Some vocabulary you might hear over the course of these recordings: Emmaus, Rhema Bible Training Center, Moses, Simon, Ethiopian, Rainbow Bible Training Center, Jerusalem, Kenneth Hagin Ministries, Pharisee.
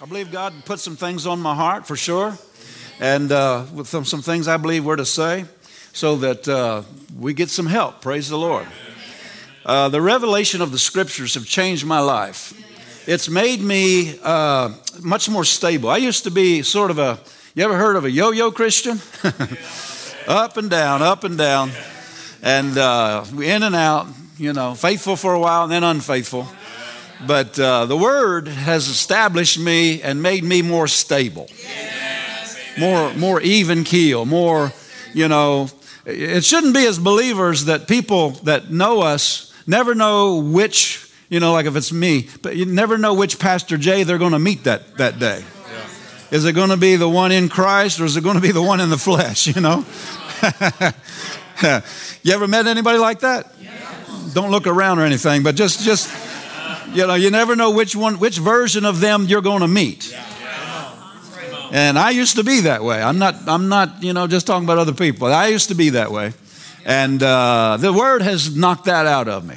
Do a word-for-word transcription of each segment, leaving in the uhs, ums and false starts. I believe God put some things on my heart for sure, and uh, with some, some things I believe were to say, so that uh, we get some help. Praise the Lord. Uh, the revelation of the Scriptures have changed my life. It's made me uh, much more stable. I used to be sort of a, you ever heard of a yo-yo Christian? Up and down, up and down, and uh, in and out, you know, faithful for a while and then unfaithful. But uh, the Word has established me and made me more stable, yes. more more even keel, more, you know. It shouldn't be as believers that people that know us never know which, you know, like if it's me, but you never know which Pastor Jay they're going to meet that, that day. Yeah. Is it going to be the one in Christ, or is it going to be the one in the flesh, you know? You ever met anybody like that? Yes. Don't look around or anything, but just just... You know, you never know which one, which version of them you're going to meet. And I used to be that way. I'm not, I'm not, you know, just talking about other people. I used to be that way. And uh, the Word has knocked that out of me.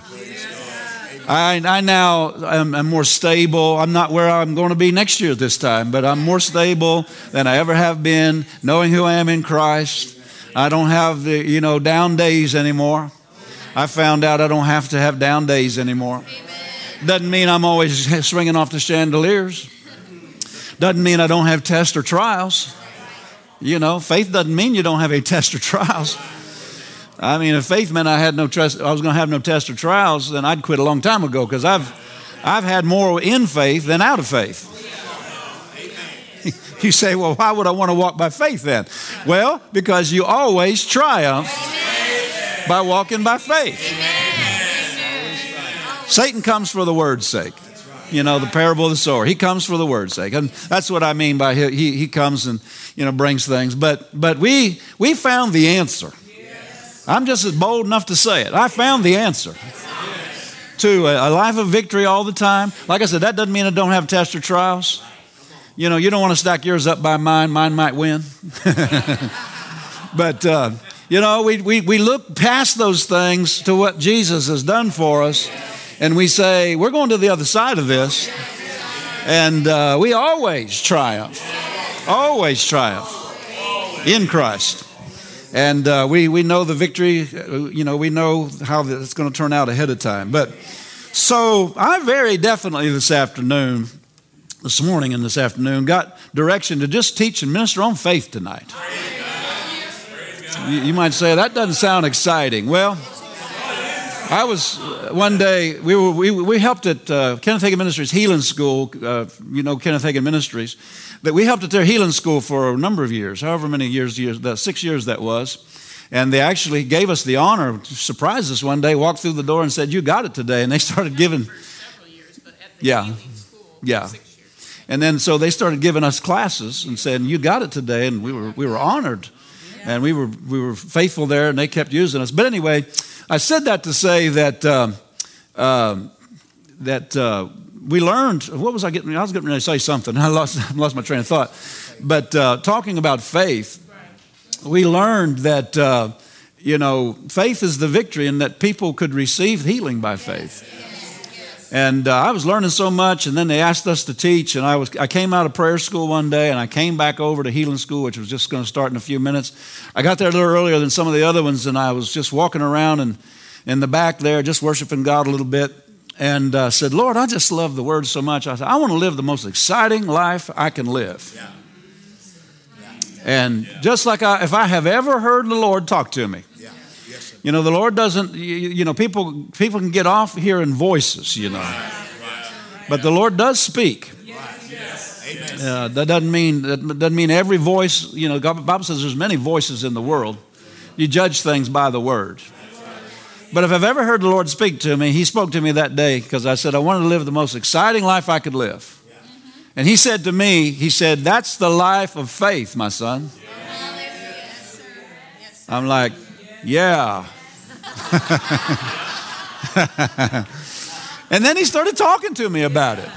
I, I now am I'm more stable. I'm not where I'm going to be next year at this time, but I'm more stable than I ever have been, knowing who I am in Christ. I don't have the, you know, down days anymore. I found out I don't have to have down days anymore. Doesn't mean I'm always swinging off the chandeliers. Doesn't mean I don't have tests or trials. You know, faith doesn't mean you don't have any tests or trials. I mean, if faith meant I had no trust, I was going to have no tests or trials, then I'd quit a long time ago, because I've, I've had more in faith than out of faith. You say, well, why would I want to walk by faith then? Well, because you always triumph by walking by faith. Satan comes for the word's sake. You know, the parable of the sower. He comes for the word's sake. And that's what I mean by he, he, he comes and, you know, brings things. But but we we found the answer. I'm just as bold enough to say it. I found the answer to a, a life of victory all the time. Like I said, that doesn't mean I don't have tests or trials. You know, you don't want to stack yours up by mine. Mine might win. But, uh, you know, we, we, we look past those things to what Jesus has done for us. And we say, we're going to the other side of this. And uh, we always triumph. Always triumph in Christ. And uh, we, we know the victory, you know, we know how it's going to turn out ahead of time. But so I very definitely this afternoon, this morning and this afternoon, got direction to just teach and minister on faith tonight. You, you might say, that doesn't sound exciting. Well, I was one day, we were, we, we helped at uh, Kenneth Hagin Ministries Healing School, uh, you know, Kenneth Hagin Ministries, but we helped at their healing school for a number of years, however many years, years that, six years that was. And they actually gave us the honor, surprised us one day, walked through the door and said, you got it today. And they started giving. For several years, but at the yeah, healing school, yeah. six years. And then so they started giving us classes and said, you got it today. And we were, we were honored. And we were we were faithful there, and they kept using us. But anyway, I said that to say that um, uh, that uh, we learned. What was I getting? I was getting ready to say something. I lost I lost my train of thought. But uh, talking about faith, we learned that uh, you know faith is the victory, and that people could receive healing by faith. And uh, I was learning so much, and then they asked us to teach, and I was I came out of prayer school one day, and I came back over to healing school, which was just going to start in a few minutes. I got there a little earlier than some of the other ones, and I was just walking around and in the back there, just worshiping God a little bit, and uh, said, Lord, I just love the Word so much. I said, I want to live the most exciting life I can live. Yeah. Yeah. And yeah. just like I, if I have ever heard the Lord talk to me, you know, the Lord doesn't, you, you know, people people can get off hearing voices, you know. Right, right. But the Lord does speak. Yes. Yes. Uh, that doesn't mean that doesn't mean every voice, you know, God, the Bible says there's many voices in the world. You judge things by the Word. But if I've ever heard the Lord speak to me, He spoke to me that day because I said, I wanted to live the most exciting life I could live. Yeah. And He said to me, He said, that's the life of faith, my son. Yes. Yes, sir. I'm like, yeah. And then He started talking to me about it.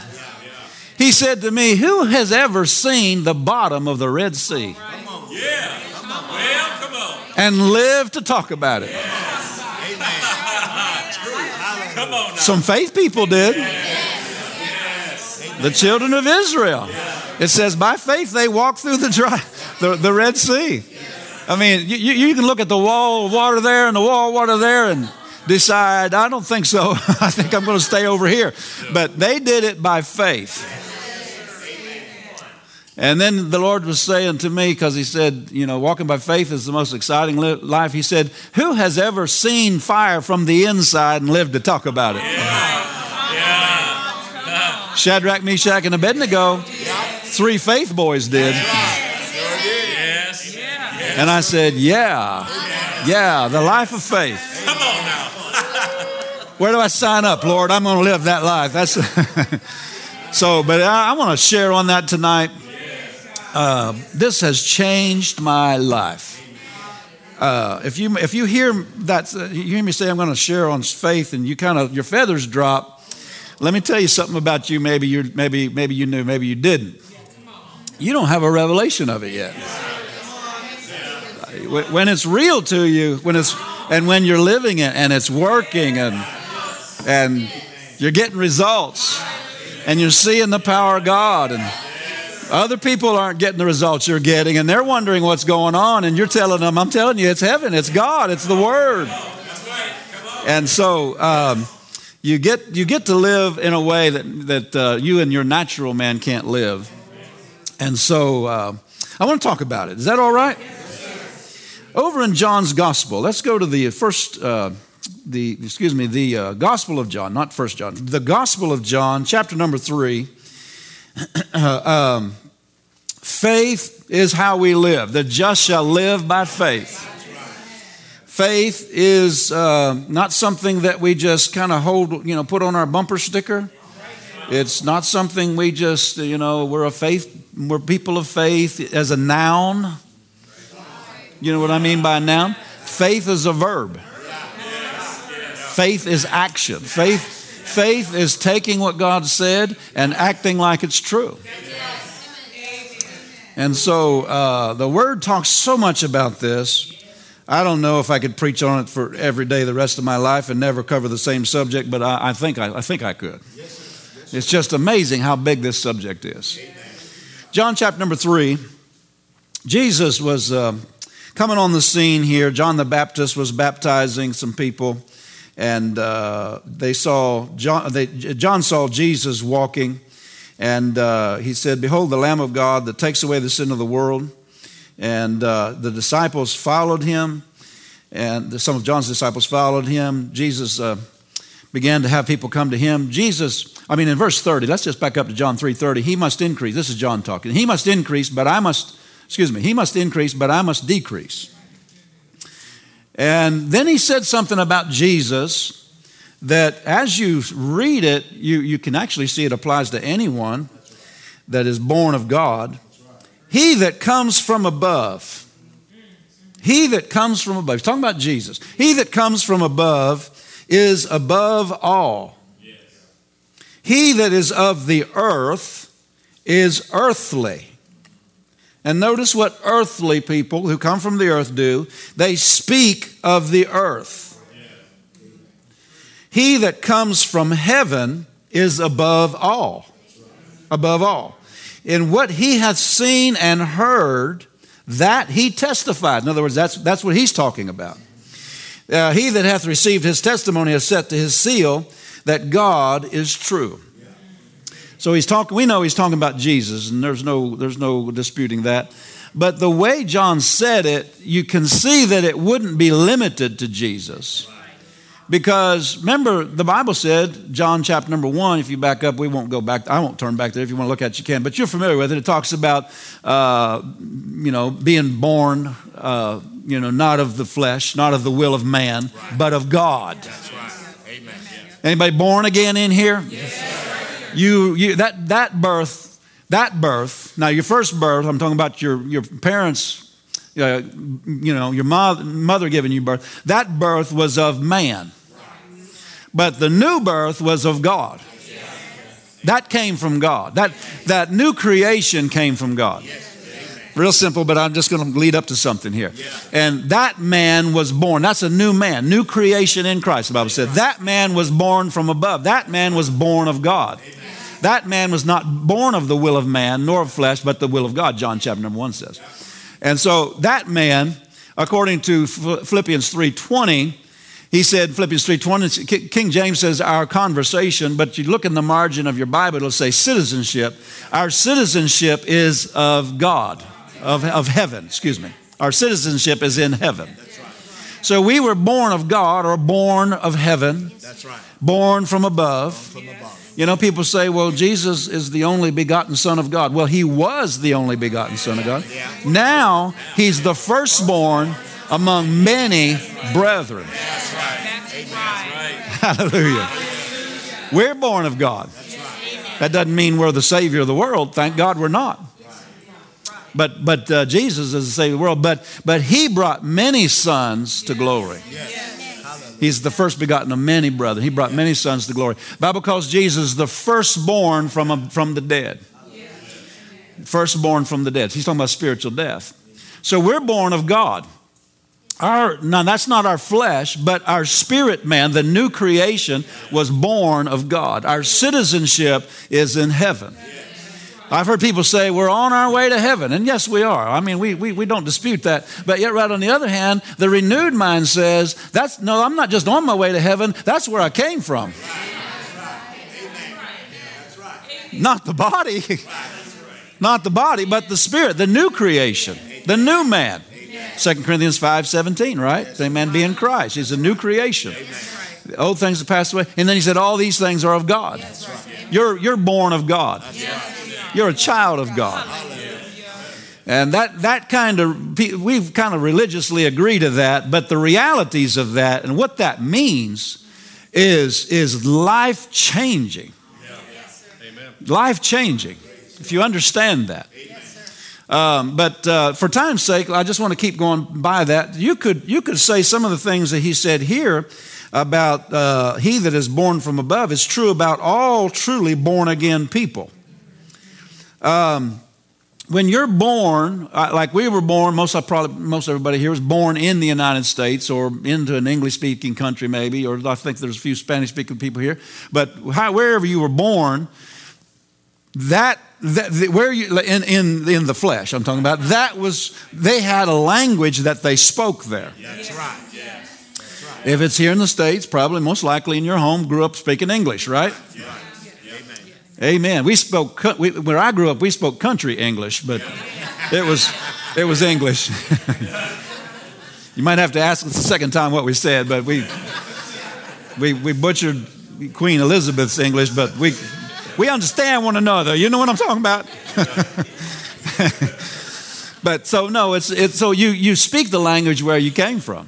He said to me, who has ever seen the bottom of the Red Sea? Come on. Yeah. Come on. Well, come on. And lived to talk about it. Yes. Amen. Come on now. Some faith people did. Yes. Yes. The children of Israel. It says, by faith they walked through the dry, the, the Red Sea. I mean, you, you can look at the wall of water there and the wall of water there and decide, I don't think so. I think I'm going to stay over here. But they did it by faith. And then the Lord was saying to me, because he said, you know, walking by faith is the most exciting li- life. He said, who has ever seen fire from the inside and lived to talk about it? Yeah. Yeah. Shadrach, Meshach, and Abednego, three faith boys did. And I said, yeah, yeah, the life of faith. Come on now. Where do I sign up, Lord? I'm going to live that life. That's so, but I, I want to share on that tonight. Uh, this has changed my life. Uh, if you if you hear that, you hear me say I'm going to share on faith, and you kind of your feathers drop. Let me tell you something about you. Maybe you maybe maybe you knew, maybe you didn't. You don't have a revelation of it yet. When it's real to you, when it's and when you're living it, and it's working, and and you're getting results, and you're seeing the power of God, and other people aren't getting the results you're getting, and they're wondering what's going on, and you're telling them, I'm telling you, it's heaven, it's God, it's the Word. And so um, you get you get to live in a way that, that uh, you and your natural man can't live. And so uh, I want to talk about it. Is that all right? Over in John's Gospel, let's go to the first, uh, the excuse me, the uh, Gospel of John, not First John, the Gospel of John, chapter number three. um, faith is how we live. The just shall live by faith. Faith is uh, not something that we just kind of hold, you know, put on our bumper sticker. It's not something we just, you know, we're a faith, we're people of faith as a noun. You know what I mean by a noun? Faith is a verb. Faith is action. Faith. Faith is taking what God said and acting like it's true. And so uh, the Word talks so much about this. I don't know if I could preach on it for every day the rest of my life and never cover the same subject, but I, I think I, I think I could. It's just amazing how big this subject is. John chapter number three, Jesus was uh, coming on the scene here. John the Baptist was baptizing some people. And uh, they saw John. They, John saw Jesus walking, and uh, he said, "Behold, the Lamb of God that takes away the sin of the world." And uh, the disciples followed him, and some of John's disciples followed him. Jesus uh, began to have people come to him. Jesus, I mean, in verse thirty, let's just back up to John three thirty. He must increase. This is John talking. He must increase, but I must. Excuse me. He must increase, but I must decrease. And then he said something about Jesus that as you read it, you, you can actually see it applies to anyone that is born of God. He that comes from above. He that comes from above. He's talking about Jesus. He that comes from above is above all. He that is of the earth is earthly. And notice what earthly people who come from the earth do. They speak of the earth. He that comes from heaven is above all. Above all. In what he hath seen and heard, that he testified. In other words, that's, that's what he's talking about. Uh, he that hath received his testimony is set to his seal, that God is true. So he's talking. We know he's talking about Jesus, and there's no there's no disputing that. But the way John said it, you can see that it wouldn't be limited to Jesus, because remember the Bible said, John chapter number one. If you back up, we won't go back. I won't turn back there. If you want to look at it, you can. But you're familiar with it. It talks about uh, you know being born uh, you know not of the flesh, not of the will of man, but of God. That's right. Amen. Anybody born again in here? Yes. You, you that that birth, that birth. Now, your first birth. I'm talking about your your parents. Uh, you know, your mother, mother giving you birth. That birth was of man, but the new birth was of God. That came from God. That that new creation came from God. Real simple, but I'm just going to lead up to something here. And that man was born. That's a new man, new creation in Christ. The Bible said that man was born from above. That man was born of God. That man was not born of the will of man, nor of flesh, but the will of God, John chapter number one says. And so that man, according to Philippians three twenty, he said, Philippians three twenty, King James says, our conversation, but you look in the margin of your Bible, it'll say citizenship. Our citizenship is of God, of, of heaven, excuse me. Our citizenship is in heaven. So we were born of God or born of heaven, that's right. Born from above. Born from above. You know, people say, well, Jesus is the only begotten Son of God. Well, he was the only begotten Son of God. Yeah. Now, he's the firstborn among many brethren. That's right. That's right. Hallelujah. We're born of God. That's right. That doesn't mean we're the Savior of the world. Thank God we're not. But but uh, Jesus is the Savior of the world. But but he brought many sons to glory. Yes. He's the first begotten of many brethren. He brought many sons to glory. The Bible calls Jesus the firstborn from a, from the dead. Firstborn from the dead. He's talking about spiritual death. So we're born of God. Our, now, that's not our flesh, but our spirit man, the new creation, was born of God. Our citizenship is in heaven. I've heard people say we're on our way to heaven, and yes, we are. I mean, we, we we don't dispute that. But yet, right on the other hand, the renewed mind says, "That's no, I'm not just on my way to heaven. That's where I came from. Not the body, not the body, but the spirit, the new creation, the new man." Second Corinthians five seventeen, right? The man be in Christ. He's a new creation. The old things have passed away, and then he said, "All these things are of God." You're you're born of God. You're a child of God. And that, that kind of, we've kind of religiously agreed to that, but the realities of that and what that means is, is life-changing. Life-changing, if you understand that. Um, but uh, for time's sake, I just want to keep going by that. You could, you could say some of the things that he said here about uh, he that is born from above is true about all truly born-again people. Um, when you're born, like we were born, most I probably most everybody here was born in the United States or into an English-speaking country, maybe, or I think there's a few Spanish-speaking people here. But how, wherever you were born, that, that where you in, in in the flesh, I'm talking about, that was they had a language that they spoke there. That's right. Yes. That's right. If it's here in the States, probably most likely in your home, grew up speaking English, right? Yeah. Amen. We spoke, we, where I grew up, we spoke country English, but it was it was English. You might have to ask us the second time what we said, but we we we butchered Queen Elizabeth's English, but we we understand one another. You know what I'm talking about? But so no, it's it's so you you speak the language where you came from.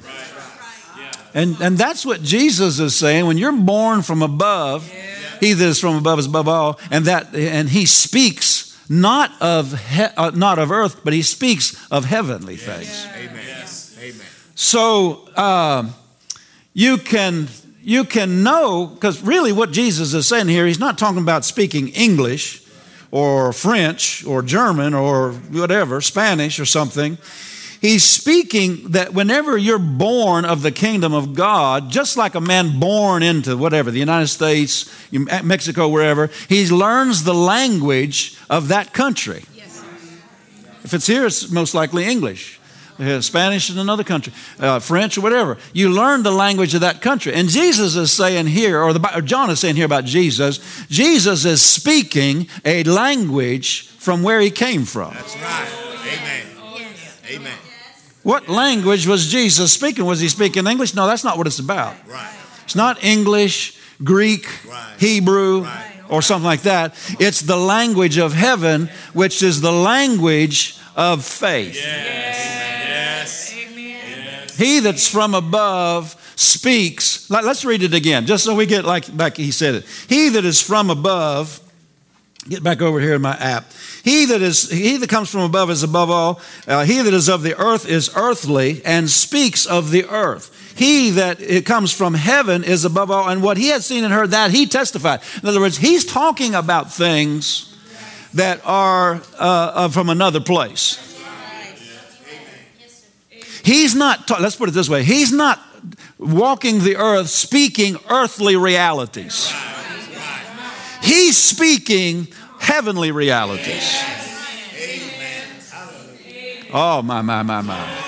And and that's what Jesus is saying. When you're born from above, he that is from above is above all, and that and he speaks not of he, uh, not of earth, but he speaks of heavenly things. Yes. Amen. Yes. Amen. So um, you can you can know, because really what Jesus is saying here, he's not talking about speaking English or French or German or whatever, Spanish or something. He's speaking that whenever you're born of the kingdom of God, just like a man born into whatever, the United States, Mexico, wherever, he learns the language of that country. Yes. If it's here, it's most likely English, Spanish in another country, uh, French or whatever. You learn the language of that country. And Jesus is saying here, or, the, or John is saying here about Jesus, Jesus is speaking a language from where he came from. That's right. Amen. Amen. What language was Jesus speaking? Was he speaking English? No, that's not what it's about. Right. It's not English, Greek, right. Hebrew, right. or something like that. It's the language of heaven, which is the language of faith. Yes. Yes. Yes. He that's from above speaks. Let's read it again, just so we get like back. He said it. He that is from above. Get back over here in my app. He that is, he that comes from above is above all. Uh, he that is of the earth is earthly and speaks of the earth. He that it comes from heaven is above all. And what he had seen and heard, that he testified. In other words, he's talking about things that are uh, from another place. He's not, ta- let's put it this way. He's not walking the earth speaking earthly realities. He's speaking heavenly realities. Oh, my, my, my, my.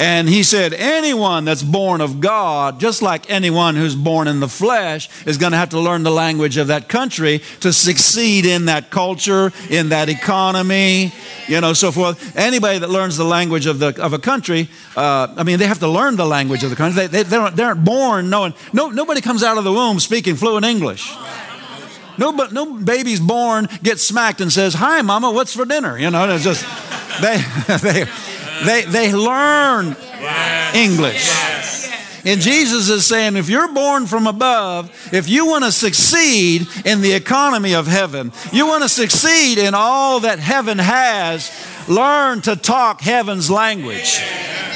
And he said, anyone that's born of God, just like anyone who's born in the flesh, is going to have to learn the language of that country to succeed in that culture, in that economy, you know, so forth. Anybody that learns the language of the of a country, uh, I mean, they have to learn the language of the country. They, they, they, don't, they aren't born knowing. No, nobody comes out of the womb speaking fluent English. No, but no baby's born, gets smacked and says, "Hi, Mama, what's for dinner?" You know, it's just they they. They, they learn yes. English. Yes. And Jesus is saying, if you're born from above, if you want to succeed in the economy of heaven, you want to succeed in all that heaven has, learn to talk heaven's language. Amen.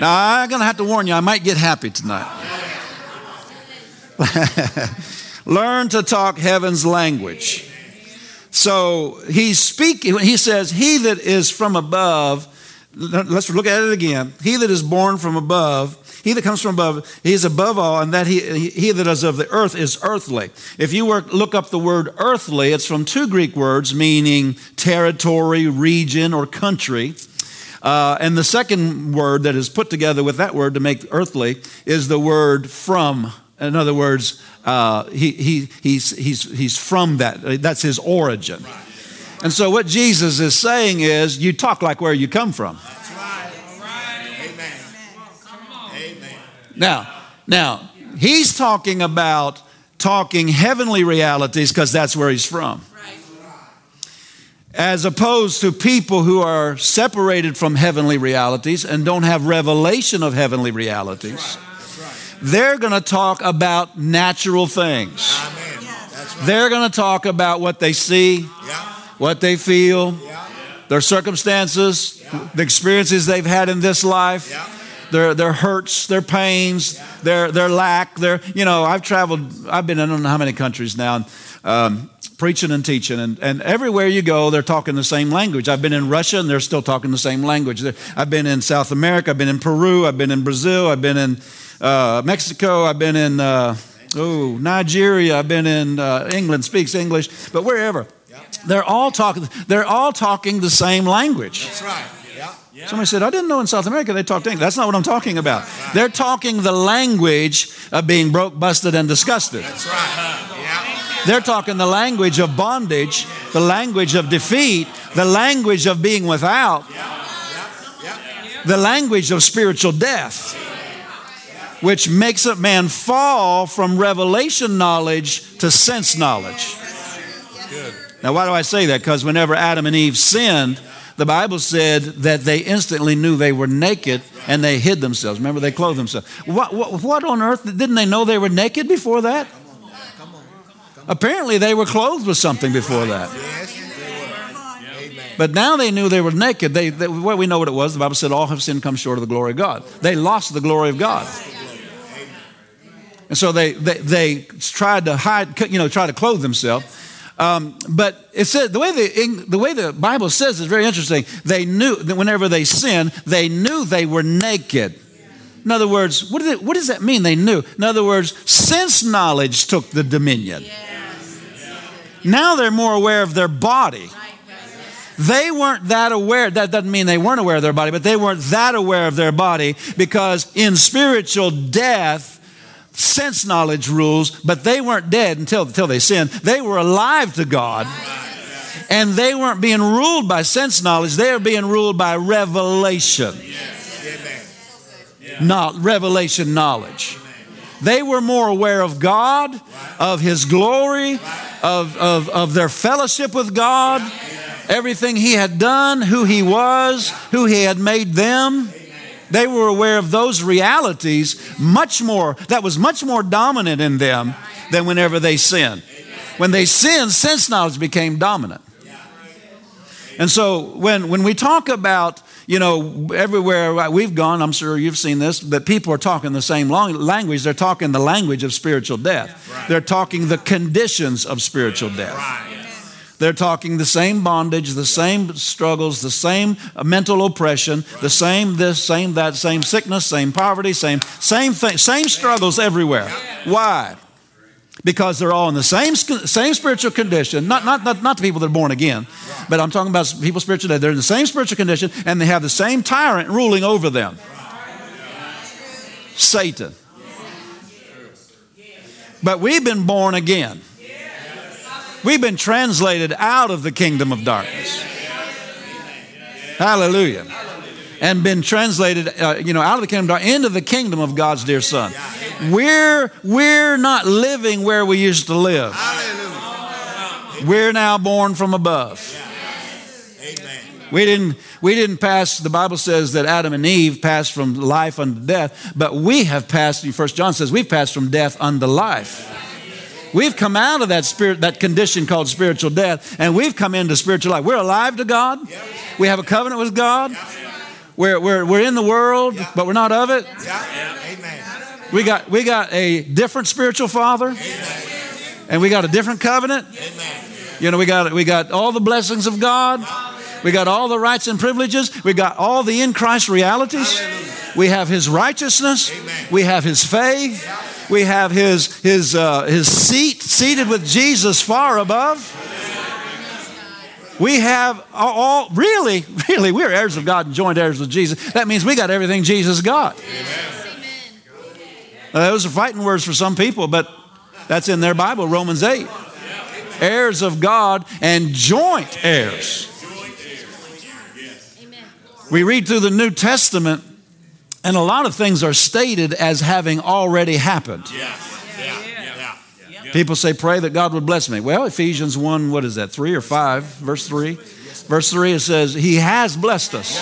Now, I'm going to have to warn you, I might get happy tonight. Learn to talk heaven's language. So he's speaking, he says, he that is from above, let's look at it again. He that is born from above, he that comes from above, he is above all, and that he, he that is of the earth is earthly. If you work, look up the word earthly, it's from two Greek words meaning territory, region, or country. Uh, and the second word that is put together with that word to make earthly is the word from. In other words, uh, he, he, he's, he's, he's from that. That's his origin. And so what Jesus is saying is, you talk like where you come from. That's right. All right. Amen. Amen. Now, now, he's talking about talking heavenly realities because that's where he's from. As opposed to people who are separated from heavenly realities and don't have revelation of heavenly realities. They're going to talk about natural things. Amen. That's right. They're going to talk about what they see, yeah. what they feel, yeah. their circumstances, yeah. the experiences they've had in this life, yeah. their their hurts, their pains, yeah. their their lack. Their you know, I've traveled. I've been in I don't know how many countries now, and, um, preaching and teaching, and, and everywhere you go, they're talking the same language. I've been in Russia, and they're still talking the same language. I've been in South America. I've been in Peru. I've been in Brazil. I've been in Uh, Mexico, I've been in uh, oh, Nigeria, I've been in uh, England, speaks English, but wherever. Yeah. They're all talking They're all talking the same language. That's right. Yeah. Yeah. Somebody said, I didn't know in South America they talked English. That's not what I'm talking about. Right. They're talking the language of being broke, busted, and disgusted. That's right. Yeah. They're talking the language of bondage, the language of defeat, the language of being without, yeah. Yeah. Yeah. the language of spiritual death, which makes a man fall from revelation knowledge to sense knowledge. Good. Now, why do I say that? Because whenever Adam and Eve sinned, the Bible said that they instantly knew they were naked and they hid themselves. Remember, they clothed themselves. What, what, what on earth? Didn't they know they were naked before that? Come on, come on. Apparently, they were clothed with something before that. Yes. But now they knew they were naked. They, they, well, we know what it was. The Bible said all have sinned and come short of the glory of God. They lost the glory of God. And so they, they, they tried to hide, you know, try to clothe themselves. Um, but it said the way the the way the Bible says is very interesting. They knew that whenever they sinned, they knew they were naked. In other words, what, did it, what does that mean? They knew. In other words, sense knowledge took the dominion. Now they're more aware of their body. They weren't that aware. That doesn't mean they weren't aware of their body, but they weren't that aware of their body because in spiritual death, sense knowledge rules, but they weren't dead until, until they sinned. They were alive to God, and they weren't being ruled by sense knowledge. They were being ruled by revelation, not revelation knowledge. They were more aware of God, of His glory, of, of, of their fellowship with God, everything He had done, who He was, who He had made them. They were aware of those realities much more, that was much more dominant in them than whenever they sinned. When they sinned, sense knowledge became dominant. And so when, when we talk about, you know, everywhere we've gone, I'm sure you've seen this, that people are talking the same language. They're talking the language of spiritual death. They're talking the conditions of spiritual death. They're talking the same bondage, the same struggles, the same mental oppression, the same this, same that, same sickness, same poverty, same same thing, same struggles everywhere. Why? because they're all in the same same spiritual condition. Not, not, not, not the people that are born again, but I'm talking about people spiritual. They're in the same spiritual condition, and they have the same tyrant ruling over them. Satan. But we've been born again. We've been translated out of the kingdom of darkness. Hallelujah. And been translated, uh, you know, out of the kingdom of darkness into the kingdom of God's dear Son. We're, we're not living where we used to live. We're now born from above. We didn't, we didn't pass, the Bible says that Adam and Eve passed from life unto death, but we have passed, First John says, we've passed from death unto life. We've come out of that spirit, that condition called spiritual death, and we've come into spiritual life. We're alive to God. We have a covenant with God. We're, we're, we're in the world, but we're not of it. We got, we got a different spiritual father, and we got a different covenant. You know, we got, we got all the blessings of God. We got all the rights and privileges. We got all the in Christ realities. We have His righteousness. We have His faith. We have His His uh, His seat, seated with Jesus far above. We have all, really, really, we're heirs of God and joint heirs with Jesus. That means we got everything Jesus got. Now, those are fighting words for some people, but that's in their Bible, Romans eight. Heirs of God and joint heirs. We read through the New Testament, and a lot of things are stated as having already happened. Yeah. Yeah. Yeah. Yeah. People say, pray that God would bless me. Well, Ephesians one, what is that, three or five, verse three? Verse three, it says, He has blessed us.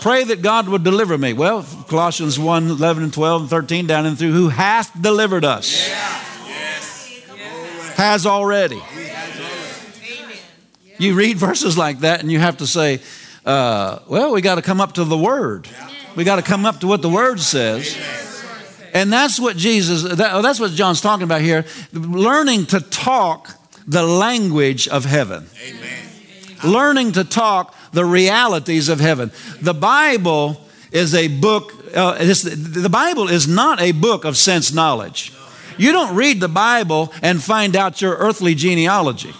Pray that God would deliver me. Well, Colossians one, eleven and twelve and thirteen, down and through, who hath delivered us. Has already. You read verses like that and you have to say, uh, well, we got to come up to the Word. We got to come up to what the Word says. And that's what Jesus, that, oh, that's what John's talking about here. Learning to talk the language of heaven. Amen. Learning to talk the realities of heaven. The Bible is a book, uh, the Bible is not a book of sense knowledge. You don't read the Bible and find out your earthly genealogy.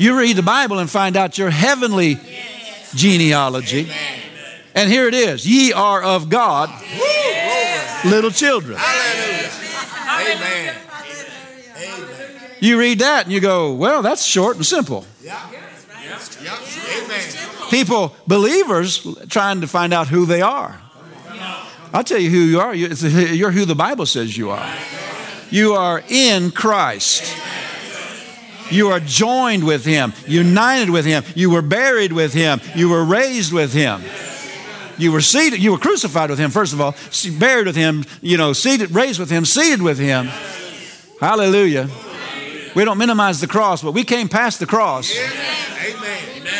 You read the Bible and find out your heavenly genealogy. Amen. And here it is. Ye are of God, yes. Little children. Hallelujah. Amen. Amen. You read that and you go, well, that's short and simple. Yeah. Yes. Yeah. Amen. People, believers, trying to find out who they are. I'll tell you who you are. You're who the Bible says you are. You are in Christ. You are joined with Him, united with Him. You were buried with Him. You were raised with Him. You were seated. You were crucified with Him, first of all. Buried with Him, you know, seated, raised with Him, seated with Him. Hallelujah. We don't minimize the cross, but we came past the cross.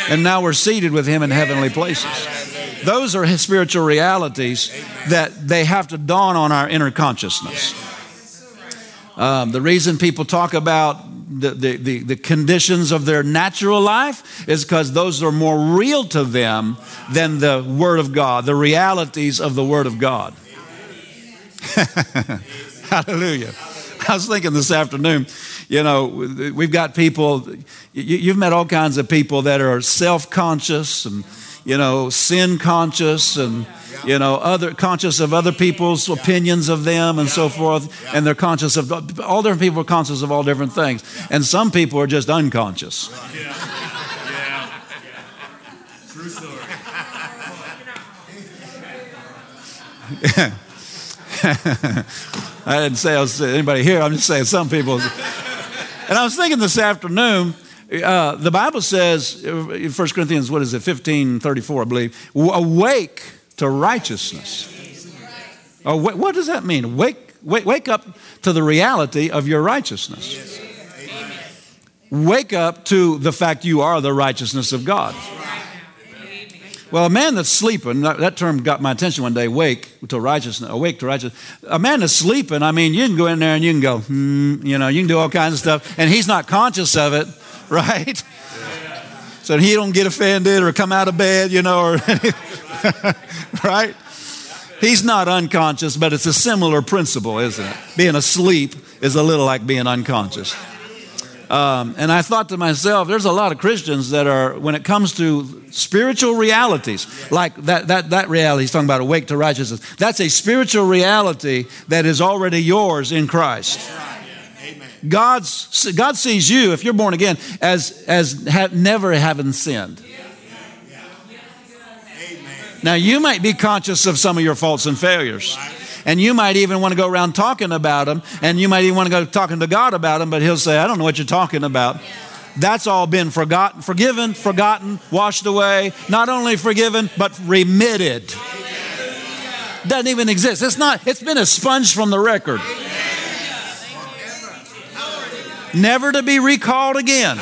And now we're seated with Him in heavenly places. Those are His spiritual realities that they have to dawn on our inner consciousness. Um, the reason people talk about The, the, the conditions of their natural life is because those are more real to them than the Word of God, the realities of the Word of God. Hallelujah. I was thinking this afternoon, you know, we've got people, you, you've met all kinds of people that are self-conscious and, you know, sin-conscious and, you know, other conscious of other people's opinions of them and so forth. And they're conscious of, all different people are conscious of all different things. And some people are just unconscious. Yeah. Yeah. True story. I didn't say I was anybody here. I'm just saying some people. And I was thinking this afternoon, Uh, the Bible says, in First Corinthians, what is it, fifteen thirty-four, I believe, awake to righteousness. Oh, what does that mean? Wake, wake, wake up to the reality of your righteousness. Wake up to the fact you are the righteousness of God. Well, a man that's sleeping, that term got my attention one day, wake to righteousness, awake to righteousness. A man that's sleeping, I mean, you can go in there and you can go, hmm, you know, you can do all kinds of stuff, and he's not conscious of it. Right? So he don't get offended or come out of bed, you know, or right? He's not unconscious, but it's a similar principle, isn't it? Being asleep is a little like being unconscious. Um, and I thought to myself, there's a lot of Christians that are, when it comes to spiritual realities, like that that that reality he's talking about, awake to righteousness. That's a spiritual reality that is already yours in Christ. God's, God sees you, if you're born again, as as ha- never having sinned. Now, you might be conscious of some of your faults and failures. And you might even want to go around talking about them. And you might even want to go talking to God about them. But he'll say, I don't know what you're talking about. That's all been forgotten, forgiven, forgotten, washed away. Not only forgiven, but remitted. Doesn't even exist. It's not. It's been expunged from the record. Never to be recalled again.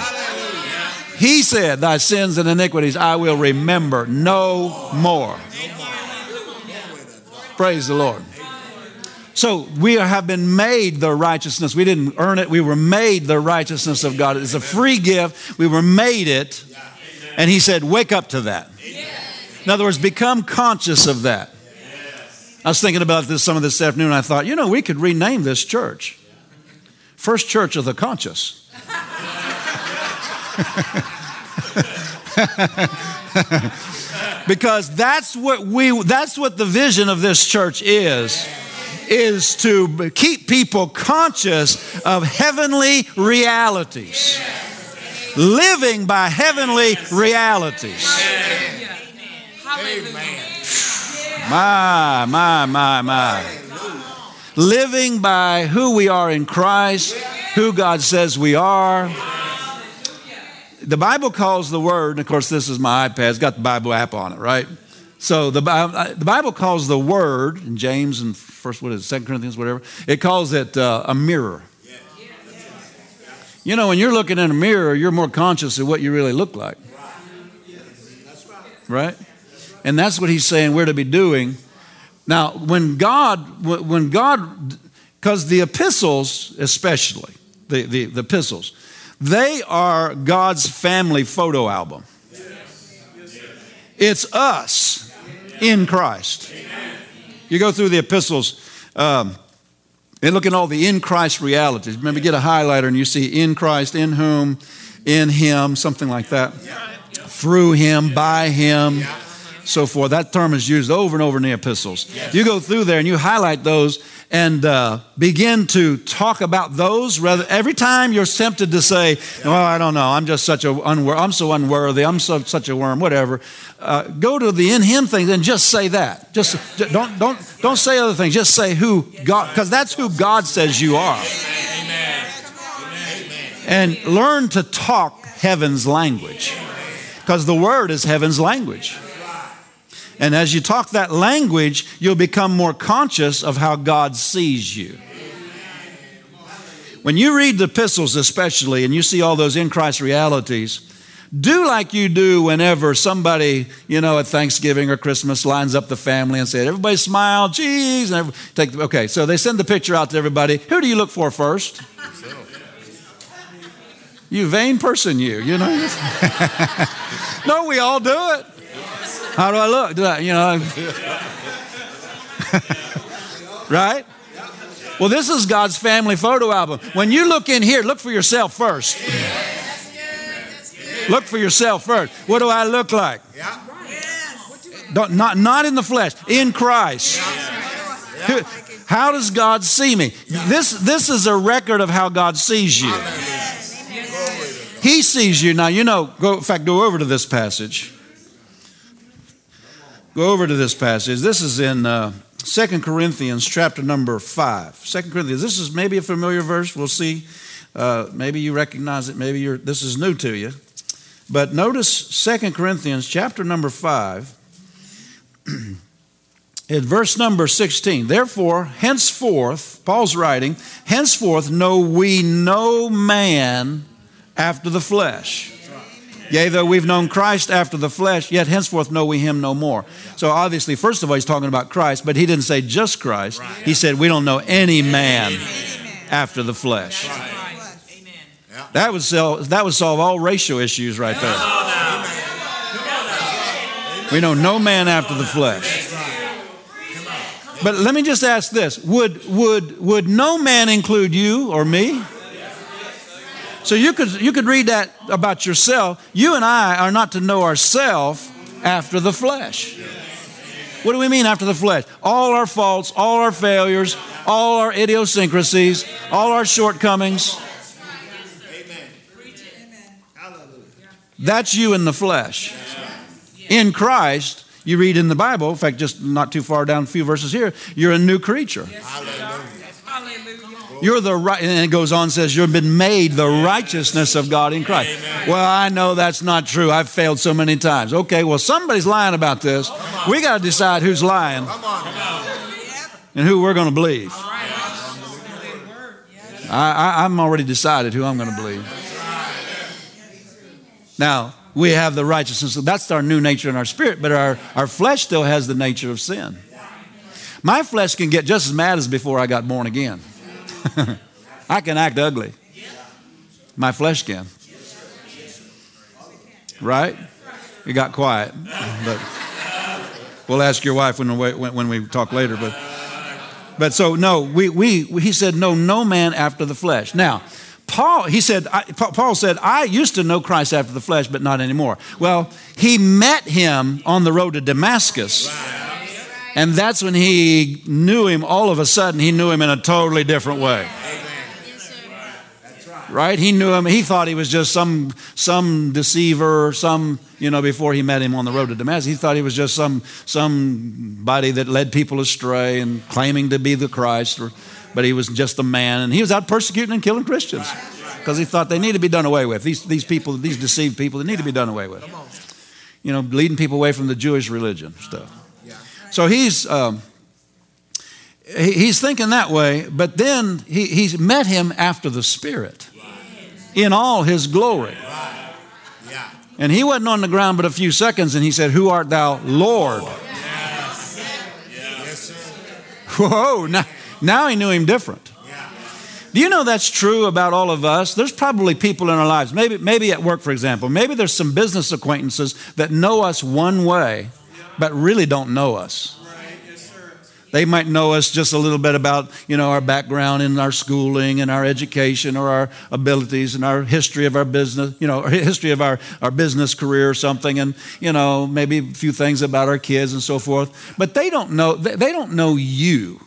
He said, thy sins and iniquities I will remember no more. Praise the Lord. So we have been made the righteousness. We didn't earn it. We were made the righteousness of God. It's a free gift. We were made it. And he said, wake up to that. In other words, become conscious of that. I was thinking about this some of this afternoon. And I thought, you know, we could rename this church. First Church of the Conscious. Because that's what we, that's what the vision of this church is. Is to keep people conscious of heavenly realities. Living by heavenly realities. My, my, my, my. Living by who we are in Christ, who God says we are. The Bible calls the word, and of course this is my iPad, it's got the Bible app on it, right? So the, the Bible calls the word, in James and first, what is it, Second Corinthians, whatever, it calls it uh, a mirror. You know, when you're looking in a mirror, you're more conscious of what you really look like. Right? And that's what he's saying we're to be doing. Now, when God, when God, because the epistles especially, the, the, the epistles, they are God's family photo album. It's us in Christ. You go through the epistles um, and look at all the in Christ realities. Remember, get a highlighter and you see in Christ, in whom, in him, something like that. Through him, by him, so forth. That term is used over and over in the epistles. You go through there and you highlight those and uh, begin to talk about those. Rather, every time you're tempted to say, "Well, I don't know. I'm just such a unwor- I'm so unworthy. I'm so such a worm. Whatever." Uh, go to the in Him things and just say that. Just, just don't don't don't say other things. Just say who God, because that's who God says you are. And learn to talk heaven's language, because the Word is heaven's language. And as you talk that language, you'll become more conscious of how God sees you. When you read the epistles especially, and you see all those in Christ realities, do like you do whenever somebody, you know, at Thanksgiving or Christmas lines up the family and said, everybody smile, geez. And everybody take the, okay, so they send the picture out to everybody. Who do you look for first? You vain person, you, you know. No, we all do it. How do I look? Do I, you know, right? Well, this is God's family photo album. When you look in here, look for yourself first. Look for yourself first. What do I look like? Don't, not, not in the flesh, in Christ. How does God see me? This, this is a record of how God sees you. He sees you. Now, you know, go, in fact, go over to this passage. Go over to this passage. This is in uh, Second Corinthians chapter number five. Second Corinthians, this is maybe a familiar verse. We'll see. Uh, maybe you recognize it. Maybe you're, this is new to you. But notice Second Corinthians chapter number five, in verse number sixteen. Therefore, henceforth, Paul's writing, henceforth know we no man after the flesh. Yea, though we've known Christ after the flesh, yet henceforth know we him no more. So obviously, first of all, he's talking about Christ, but he didn't say just Christ. Right. He said, we don't know any man Amen. After the flesh. Right. Amen. That would solve, that would solve all racial issues right there. Amen. We know no man after the flesh. But let me just ask this. Would, would, would no man include you or me? So you could, you could read that about yourself. You and I are not to know ourselves after the flesh. What do we mean after the flesh? All our faults, all our failures, all our idiosyncrasies, all our shortcomings. That's you in the flesh. In Christ, you read in the Bible, in fact, just not too far down, a few verses here, you're a new creature. You're the right, and it goes on and says, you've been made the righteousness of God in Christ. Amen. Well, I know that's not true. I've failed so many times. Okay, well, somebody's lying about this. We got to decide who's lying and who we're going to believe. I, I, I'm already decided who I'm going to believe. Now, we have the righteousness. That's our new nature in our spirit, but our, our flesh still has the nature of sin. My flesh can get just as mad as before I got born again. I can act ugly. My flesh can. Right? It got quiet. But we'll ask your wife when we, when we talk later. But but so no, we we he said no no man after the flesh. Now, Paul he said I, Paul said I used to know Christ after the flesh, but not anymore. Well, he met him on the road to Damascus. And that's when he knew him. All of a sudden, he knew him in a totally different way. Right? He knew him. He thought he was just some some deceiver, some, you know, before he met him on the road to Damascus. He thought he was just some somebody that led people astray and claiming to be the Christ. Or, but he was just a man. And he was out persecuting and killing Christians because he thought they need to be done away with. These, these people, these deceived people, they need to be done away with. You know, leading people away from the Jewish religion stuff. So he's um, he's thinking that way, but then he he's met him after the Spirit in all his glory. And he wasn't on the ground but a few seconds, and he said, "Who art thou, Lord?" Whoa, now, now he knew him different. Do you know that's true about all of us? There's probably people in our lives, maybe maybe at work, for example. Maybe there's some business acquaintances that know us one way, but really don't know us. Right. Yes, sir. They might know us just a little bit about, you know, our background and our schooling and our education or our abilities and our history of our business, you know, or history of our, our business career or something, and, you know, maybe a few things about our kids and so forth. But they don't know, they, they don't know you.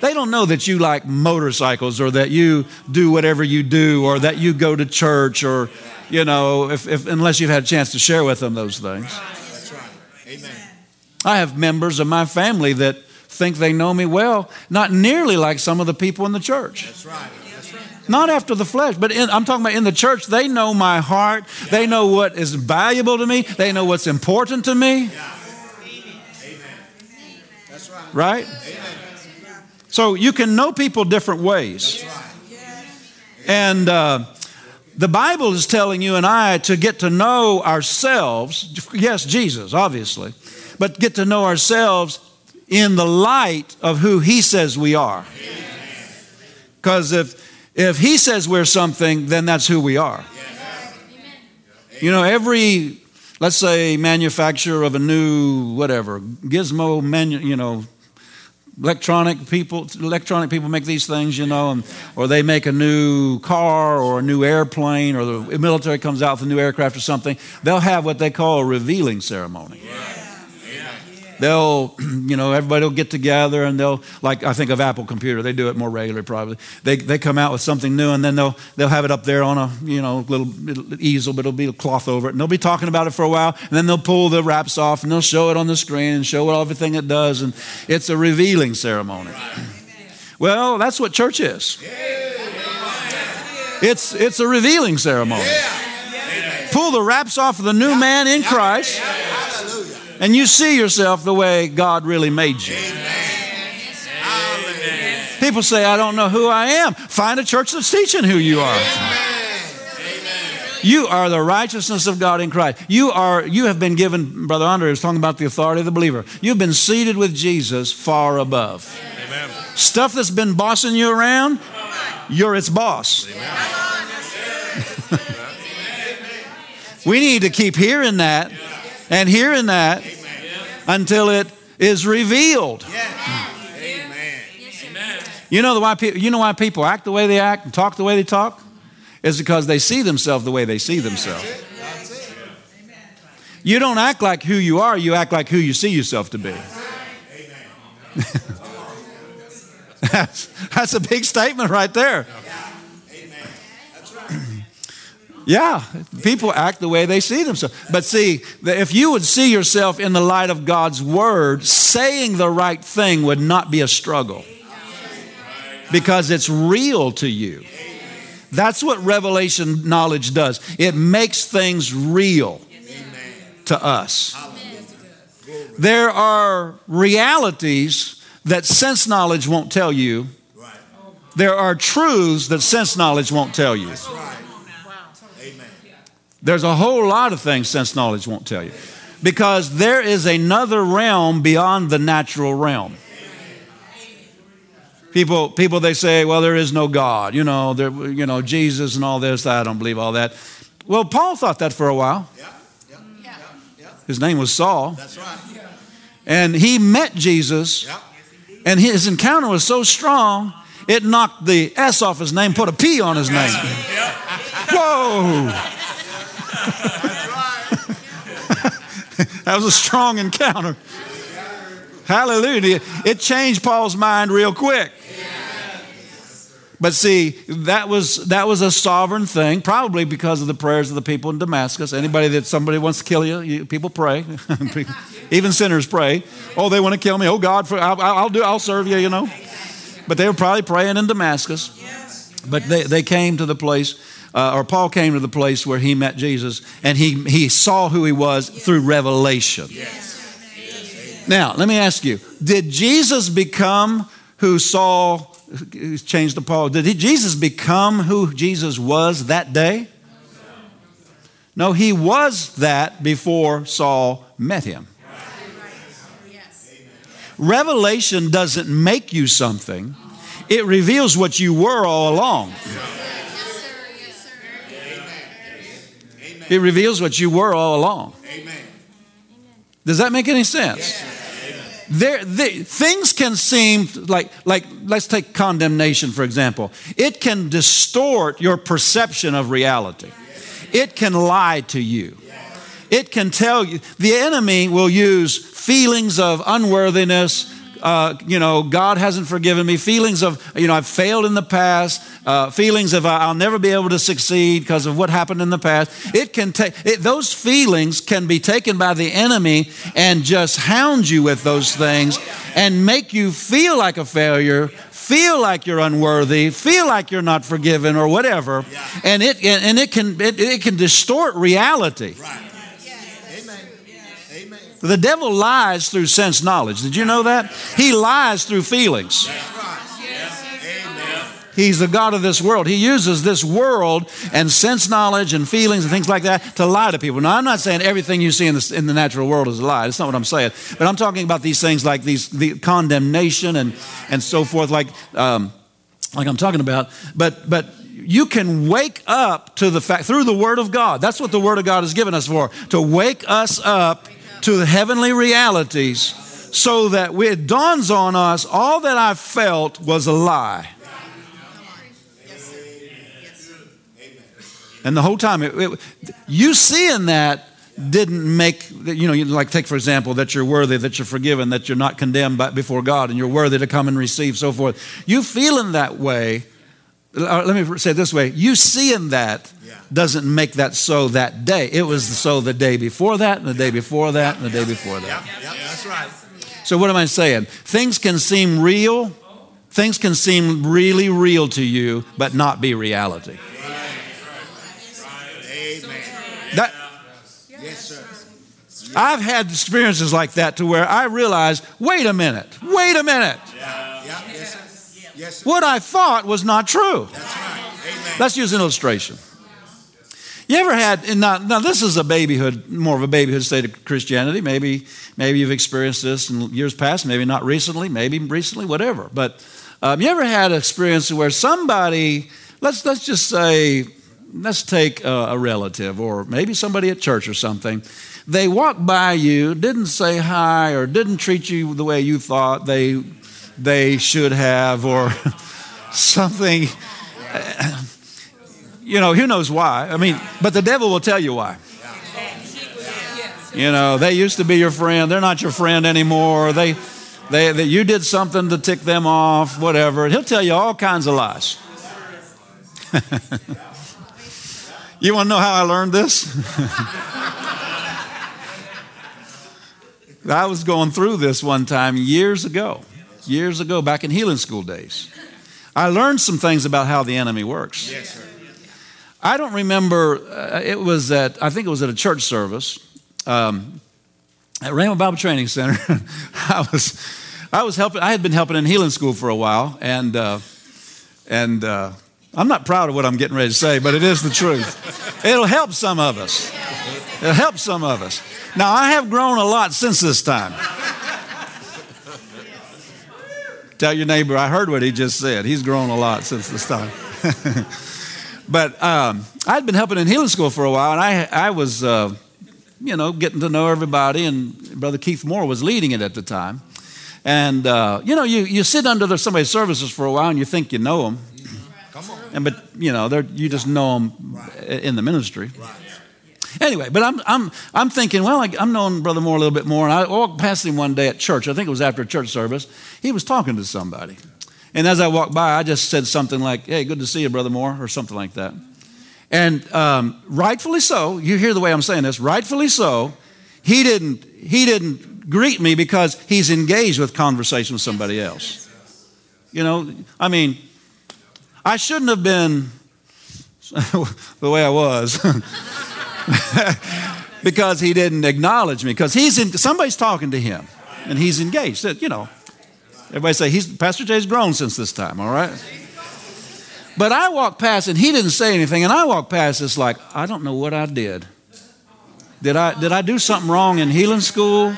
They don't know that you like motorcycles or that you do whatever you do or that you go to church or, you know, if, if unless you've had a chance to share with them those things. Amen. I have members of my family that think they know me well, not nearly like some of the people in the church. That's right. That's right. Not after the flesh, but in, I'm talking about in the church. They know my heart. Yeah. They know what is valuable to me. They know what's important to me. Yeah. Amen. That's right. Right? Amen. So you can know people different ways. That's right. And uh, the Bible is telling you and I to get to know ourselves, yes, Jesus, obviously, but get to know ourselves in the light of who He says we are. Because if if He says we're something, then that's who we are. You know, every, let's say, manufacturer of a new whatever, gizmo, manu, you know, Electronic people, electronic people make these things, you know, and, or they make a new car or a new airplane, or the military comes out with a new aircraft or something. They'll have what they call a revealing ceremony. Yeah. Yeah. They'll, you know, everybody will get together and they'll, like I think of Apple Computer, they do it more regularly probably. They they come out with something new and then they'll they'll have it up there on a, you know, little, little easel, but it'll be a cloth over it, and they'll be talking about it for a while, and then they'll pull the wraps off and they'll show it on the screen and show it, everything it does, and it's a revealing ceremony. Well, that's what church is. It's it's a revealing ceremony. Pull the wraps off of the new man in Christ, and you see yourself the way God really made you. Amen. People say, "I don't know who I am." Find a church that's teaching who you are. Amen. You are the righteousness of God in Christ. You are. You have been given, Brother Andre was talking about the authority of the believer. You've been seated with Jesus far above. Amen. Stuff that's been bossing you around, you're its boss. Amen. We need to keep hearing that. And hearing that, amen, until it is revealed. Yes. You know, the why people, you know why people act the way they act and talk the way they talk? It's because they see themselves the way they see themselves. You don't act like who you are. You act like who you see yourself to be. that's, that's a big statement right there. Yeah, people act the way they see themselves. But see, if you would see yourself in the light of God's word, saying the right thing would not be a struggle because it's real to you. That's what revelation knowledge does. It makes things real to us. There are realities that sense knowledge won't tell you. There are truths that sense knowledge won't tell you. There's a whole lot of things sense knowledge won't tell you, because there is another realm beyond the natural realm. People, people, they say, well, there is no God, you know, there, you know, Jesus and all this. I don't believe all that. Well, Paul thought that for a while. His name was Saul. That's right. And he met Jesus, and his encounter was so strong, it knocked the S off his name, put a P on his name. Whoa. That was a strong encounter. Hallelujah. It changed Paul's mind real quick. But see, that was that was a sovereign thing, probably because of the prayers of the people in Damascus. Anybody that somebody wants to kill you, you people pray. Even sinners pray. Oh, they want to kill me. Oh, God, for, I'll, I'll do. I'll serve you, you know. But they were probably praying in Damascus. But they, they came to the place. Uh, or Paul came to the place where he met Jesus, and he, he saw who he was through revelation. Yes. Yes. Now, let me ask you, did Jesus become who Saul, who changed to Paul, did he, Jesus become who Jesus was that day? No, he was that before Saul met him. Revelation doesn't make you something. It reveals what you were all along. It reveals what you were all along. Amen. Does that make any sense? Yeah. There, there, things can seem like, like, let's take condemnation, for example. It can distort your perception of reality. It can lie to you. It can tell you. The enemy will use feelings of unworthiness. Uh, you know, God hasn't forgiven me. Feelings of, you know, I've failed in the past. Uh, feelings of I'll never be able to succeed because of what happened in the past. It can take those feelings can be taken by the enemy and just hound you with those things and make you feel like a failure, feel like you're unworthy, feel like you're not forgiven or whatever. And it and it can it, it can distort reality. Right. The devil lies through sense knowledge. Did you know that? He lies through feelings. He's the God of this world. He uses this world and sense knowledge and feelings and things like that to lie to people. Now, I'm not saying everything you see in the, in the natural world is a lie. That's not what I'm saying. But I'm talking about these things like these the condemnation and, and so forth, like um, like I'm talking about. But but. You can wake up to the fact through the Word of God. That's what the Word of God has given us for, to wake us up to the heavenly realities so that we, it dawns on us all that I felt was a lie. And the whole time, it, it, you seeing that didn't make, you know, like take for example that you're worthy, that you're forgiven, that you're not condemned by, before God, and you're worthy to come and receive, so forth. You feeling that way. Let me say it this way. You seeing that doesn't make that so that day. It was so the day before that, and the day before that, and the day before that. Yeah, that's right. So what am I saying? Things can seem real. Things can seem really real to you, but not be reality. Amen. That, yes, sir. I've had experiences like that to where I realized, wait a minute, wait a minute. Yeah, yes, sir. Yes, what I thought was not true. That's right. Amen. Let's use an illustration. You ever had, and now, now this is a babyhood, more of a babyhood state of Christianity. Maybe maybe you've experienced this in years past, maybe not recently, maybe recently, whatever. But um, you ever had an experience where somebody, let's let's just say, let's take a, a relative or maybe somebody at church or something. They walked by you, didn't say hi or didn't treat you the way you thought. They they should have, or something. You know, who knows why? I mean, but the devil will tell you why. You know, they used to be your friend. They're not your friend anymore. They, they, they you did something to tick them off, whatever. He'll tell you all kinds of lies. You want to know how I learned this? I was going through this one time years ago, years ago, back in healing school days. I learned some things about how the enemy works. Yes, sir. I don't remember. Uh, it was at, I think it was at a church service um, at Rainbow Bible Training Center. I was, I was helping. I had been helping in healing school for a while, and uh, and uh, I'm not proud of what I'm getting ready to say, but it is the truth. It'll help some of us. It'll help some of us. Now, I have grown a lot since this time. Tell your neighbor, I heard what he just said. He's grown a lot since this time. But um, I'd been helping in healing school for a while, and I I was, uh, you know, getting to know everybody, and Brother Keith Moore was leading it at the time. And, uh, you know, you, you sit under somebody's services for a while, and you think you know them. Come on. And, but, you know, they're, you just know them in the ministry. Right. Anyway, but I'm I'm I'm thinking, well, I, I'm knowing Brother Moore a little bit more, and I walked past him one day at church. I think it was after a church service. He was talking to somebody, and as I walked by, I just said something like, "Hey, good to see you, Brother Moore," or something like that. And um, rightfully so, you hear the way I'm saying this. Rightfully so, he didn't he didn't greet me because he's engaged with conversation with somebody else. You know, I mean, I shouldn't have been the way I was. Because he didn't acknowledge me, because he's in, somebody's talking to him, and he's engaged. You know, everybody say, he's, Pastor Jay's grown since this time, all right? But I walked past, and he didn't say anything, and I walked past, it's like, I don't know what I did. Did I did I do something wrong in healing school?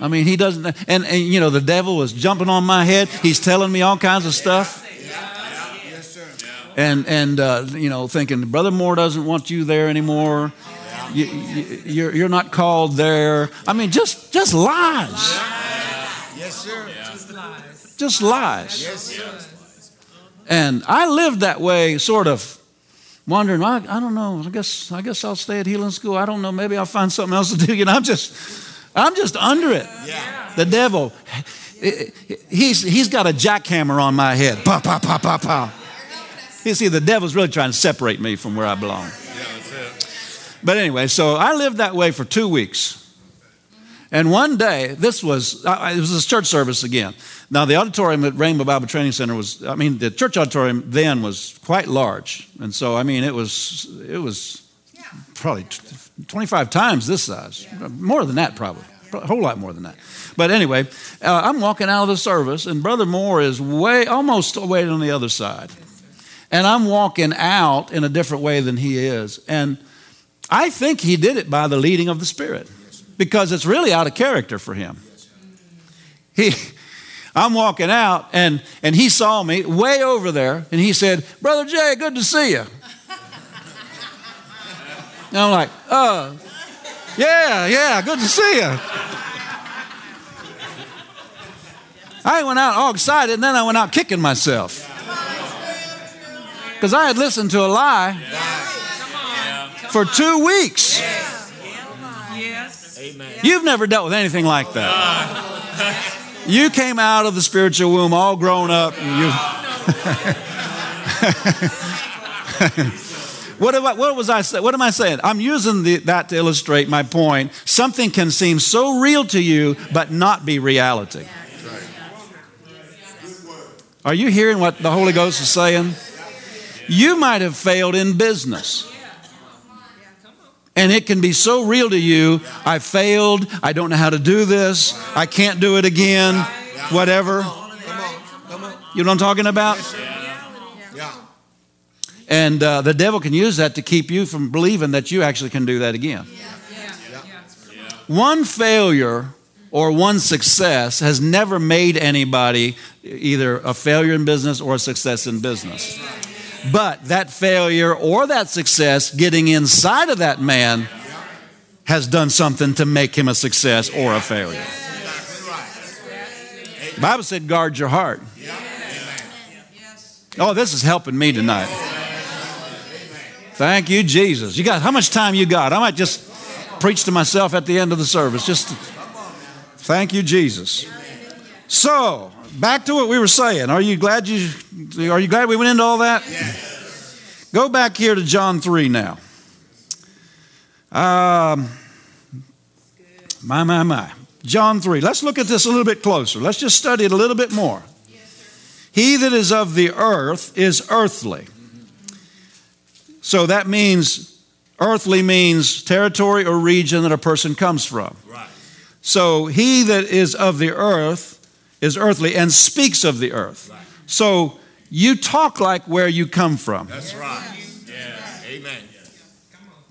I mean, he doesn't, and, and you know, the devil was jumping on my head. He's telling me all kinds of stuff. And, and uh, you know, thinking, Brother Moore doesn't want you there anymore. You, you, you're, you're not called there. I mean, just, just lies. Yes, sir. Just lies. Just lies. Yes, sir. And I lived that way, sort of wondering, well, I, I don't know, I guess, I guess I'll stay at healing school. I don't know, maybe I'll find something else to do. You know, I'm just, I'm just under it. Yeah. The devil, he's, he's got a jackhammer on my head. Pa, pa, pa, pa, pa. You see, the devil's really trying to separate me from where I belong. Yeah, that's it. But anyway, so I lived that way for two weeks. And one day, this was, I, it was this church service again. Now, the auditorium at Rainbow Bible Training Center was, I mean, the church auditorium then was quite large. And so, I mean, it was it was yeah. probably twenty-five times this size. Yeah. More than that, probably. A whole lot more than that. But anyway, uh, I'm walking out of the service, and Brother Moore is way, almost way on the other side. And I'm walking out in a different way than he is. And I think he did it by the leading of the Spirit, because it's really out of character for him. He, I'm walking out, and, and he saw me way over there, and he said, Brother Jay, good to see you. And I'm like, uh, yeah, yeah, good to see you. I went out all excited, and then I went out kicking myself, because I had listened to a lie for two weeks. You've never dealt with anything like that. You came out of the spiritual womb all grown up. And you what, I, what was I? What am I saying? I'm using the, that to illustrate my point. Something can seem so real to you, but not be reality. Are you hearing what the Holy Ghost is saying? You might have failed in business. And it can be so real to you, I failed, I don't know how to do this, I can't do it again, whatever. You know what I'm talking about? And uh, the devil can use that to keep you from believing that you actually can do that again. One failure or one success has never made anybody either a failure in business or a success in business. But that failure or that success getting inside of that man has done something to make him a success or a failure. The Bible said guard your heart. Oh, this is helping me tonight. Thank you, Jesus. You got how much time you got? I might just preach to myself at the end of the service. Just thank you, Jesus. So back to what we were saying. Are you glad you are you glad we went into all that? Yes. Go back here to John three now. Um, my, my, my. John three. Let's look at this a little bit closer. Let's just study it a little bit more. Yes, sir. He that is of the earth is earthly. So that means, earthly means territory or region that a person comes from. Right. So he that is of the earth is earthly and speaks of the earth. Right. So you talk like where you come from. That's right. Yeah. Amen.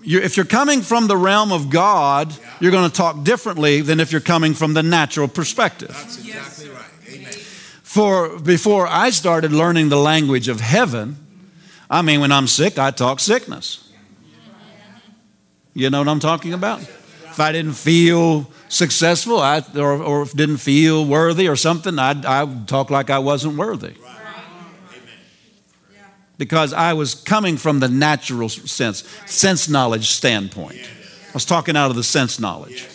You're, if you're coming from the realm of God, yeah. you're going to talk differently than if you're coming from the natural perspective. That's exactly yes. right. Amen. For before I started learning the language of heaven, I mean, when I'm sick, I talk sickness. You know what I'm talking about? If I didn't feel successful I, or, or didn't feel worthy or something, I'd, I'd talk like I wasn't worthy. Because I was coming from the natural sense, sense knowledge standpoint. I was talking out of the sense knowledge.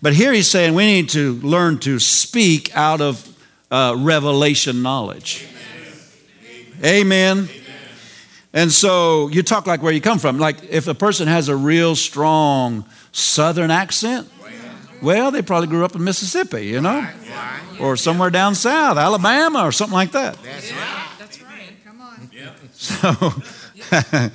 But here he's saying we need to learn to speak out of uh, revelation knowledge. Amen. Amen. And so you talk like where you come from. Like if a person has a real strong Southern accent, well, they probably grew up in Mississippi, you know, or somewhere down south, Alabama or something like that. That's right. That's right. Come on. So,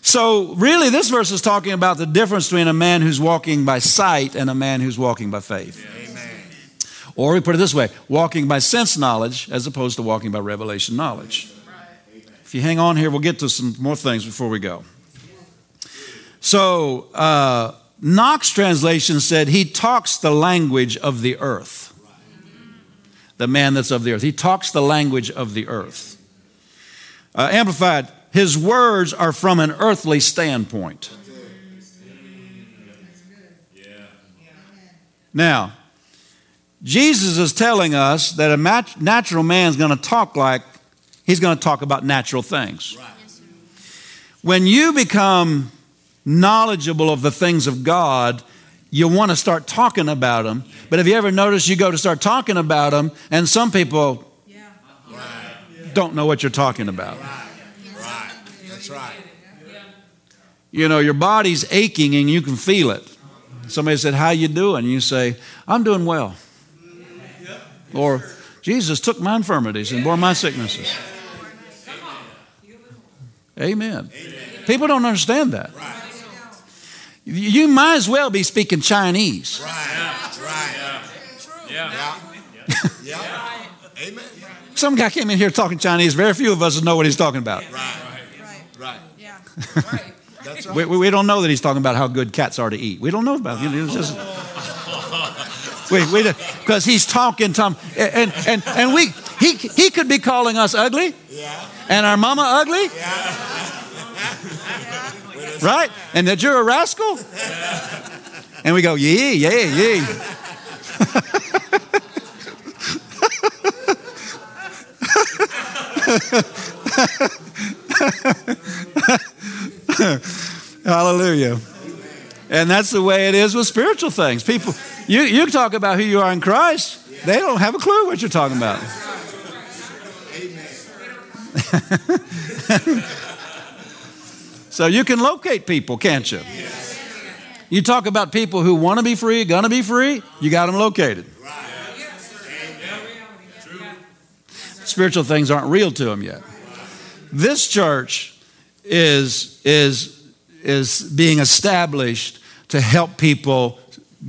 so really this verse is talking about the difference between a man who's walking by sight and a man who's walking by faith. Amen. Or we put it this way, walking by sense knowledge as opposed to walking by revelation knowledge. If you hang on here, we'll get to some more things before we go. So uh, Knox translation said he talks the language of the earth. The man that's of the earth. He talks the language of the earth. Uh, amplified, his words are from an earthly standpoint. Now, Jesus is telling us that a mat- natural man's going to talk like He's going to talk about natural things. Right. When you become knowledgeable of the things of God, you want to start talking about them. But have you ever noticed you go to start talking about them and some people yeah. right. don't know what you're talking about? Right. Right. That's right. You know, your body's aching and you can feel it. Somebody said, "How you doing?" You say, "I'm doing well." Yeah. Or, "Jesus took my infirmities and bore my sicknesses." Amen. Amen. People don't understand that. Right. You might as well be speaking Chinese. Right. Right. Yeah. Yeah. Yeah. Yeah. Amen. Some guy came in here talking Chinese. Very few of us know what he's talking about. Right. Right. Right. Yeah. Right. That's right. We, we, we don't know that he's talking about how good cats are to eat. We don't know about it. It's just, we we because he's talking Tom and and and we he he could be calling us ugly. Yeah. And our mama ugly? Yeah. Right? And that you're a rascal? Yeah. And we go, yeah, yeah, yeah. Hallelujah. And that's the way it is with spiritual things. People, you, you talk about who you are in Christ, they don't have a clue what you're talking about. So you can locate people, can't you? You talk about people who want to be free, going to be free, you got them located. Spiritual things aren't real to them yet. This church is, is, is being established to help people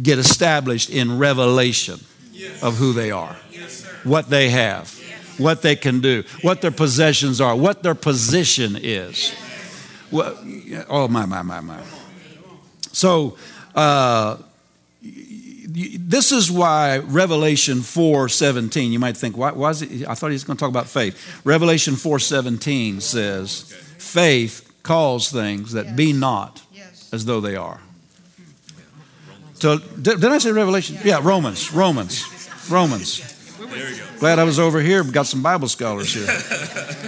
get established in revelation of who they are, what they have, what they can do, what their possessions are, what their position is. Well, oh, my, my, my, my. So uh, this is why Revelation four seventeen, you might think, why, why is it? I thought he was going to talk about faith. Revelation four seventeen says, faith calls things that be not as though they are. So, did, did I say Revelation? Yeah, Romans, Romans, Romans. There we go. Glad I was over here. Got some Bible scholars here.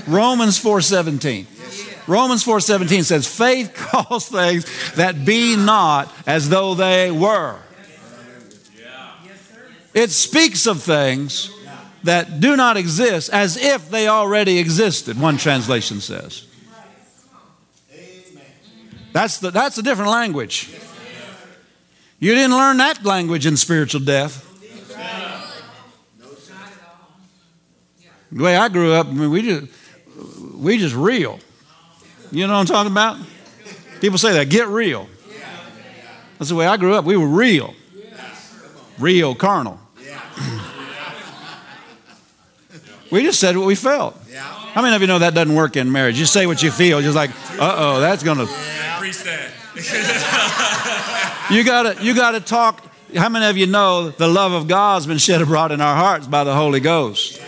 Romans four seventeen. Romans four seventeen says, faith calls things that be not as though they were. It speaks of things that do not exist as if they already existed, one translation says. That's the, that's a different language. You didn't learn that language in spiritual death. The way I grew up, I mean, we just we just real. You know what I'm talking about? People say that, get real. That's the way I grew up. We were real. Real carnal. We just said what we felt. How many of you know that doesn't work in marriage? You say what you feel. Just like, uh-oh, that's going to... You got to you got to talk. How many of you know the love of God's been shed abroad in our hearts by the Holy Ghost?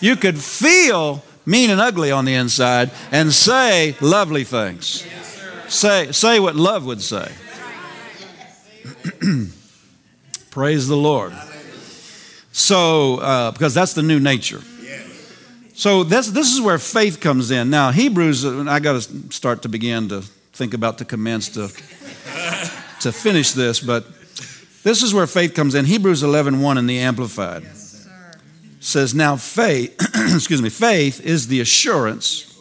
You could feel mean and ugly on the inside and say lovely things. Say, say what love would say. Praise the Lord. So, uh, because that's the new nature. So this, this is where faith comes in. Now, Hebrews, I got to start to begin to think about to commence to, to finish this, but this is where faith comes in. Hebrews eleven one in the Amplified. Says, now faith, excuse me, faith is the assurance,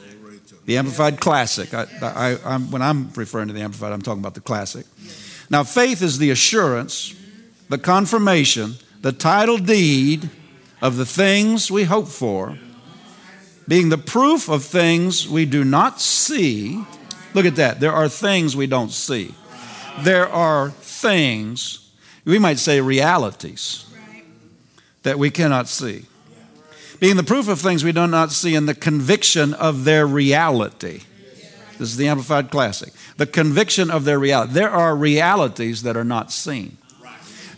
the Amplified Classic. I, I, I'm, when I'm referring to the Amplified, I'm talking about the Classic. Now, faith is the assurance, the confirmation, the title deed of the things we hope for, being the proof of things we do not see. Look at that. There are things we don't see. There are things, we might say realities, that we cannot see. Being the proof of things we do not see and the conviction of their reality. This is the Amplified Classic. The conviction of their reality. There are realities that are not seen.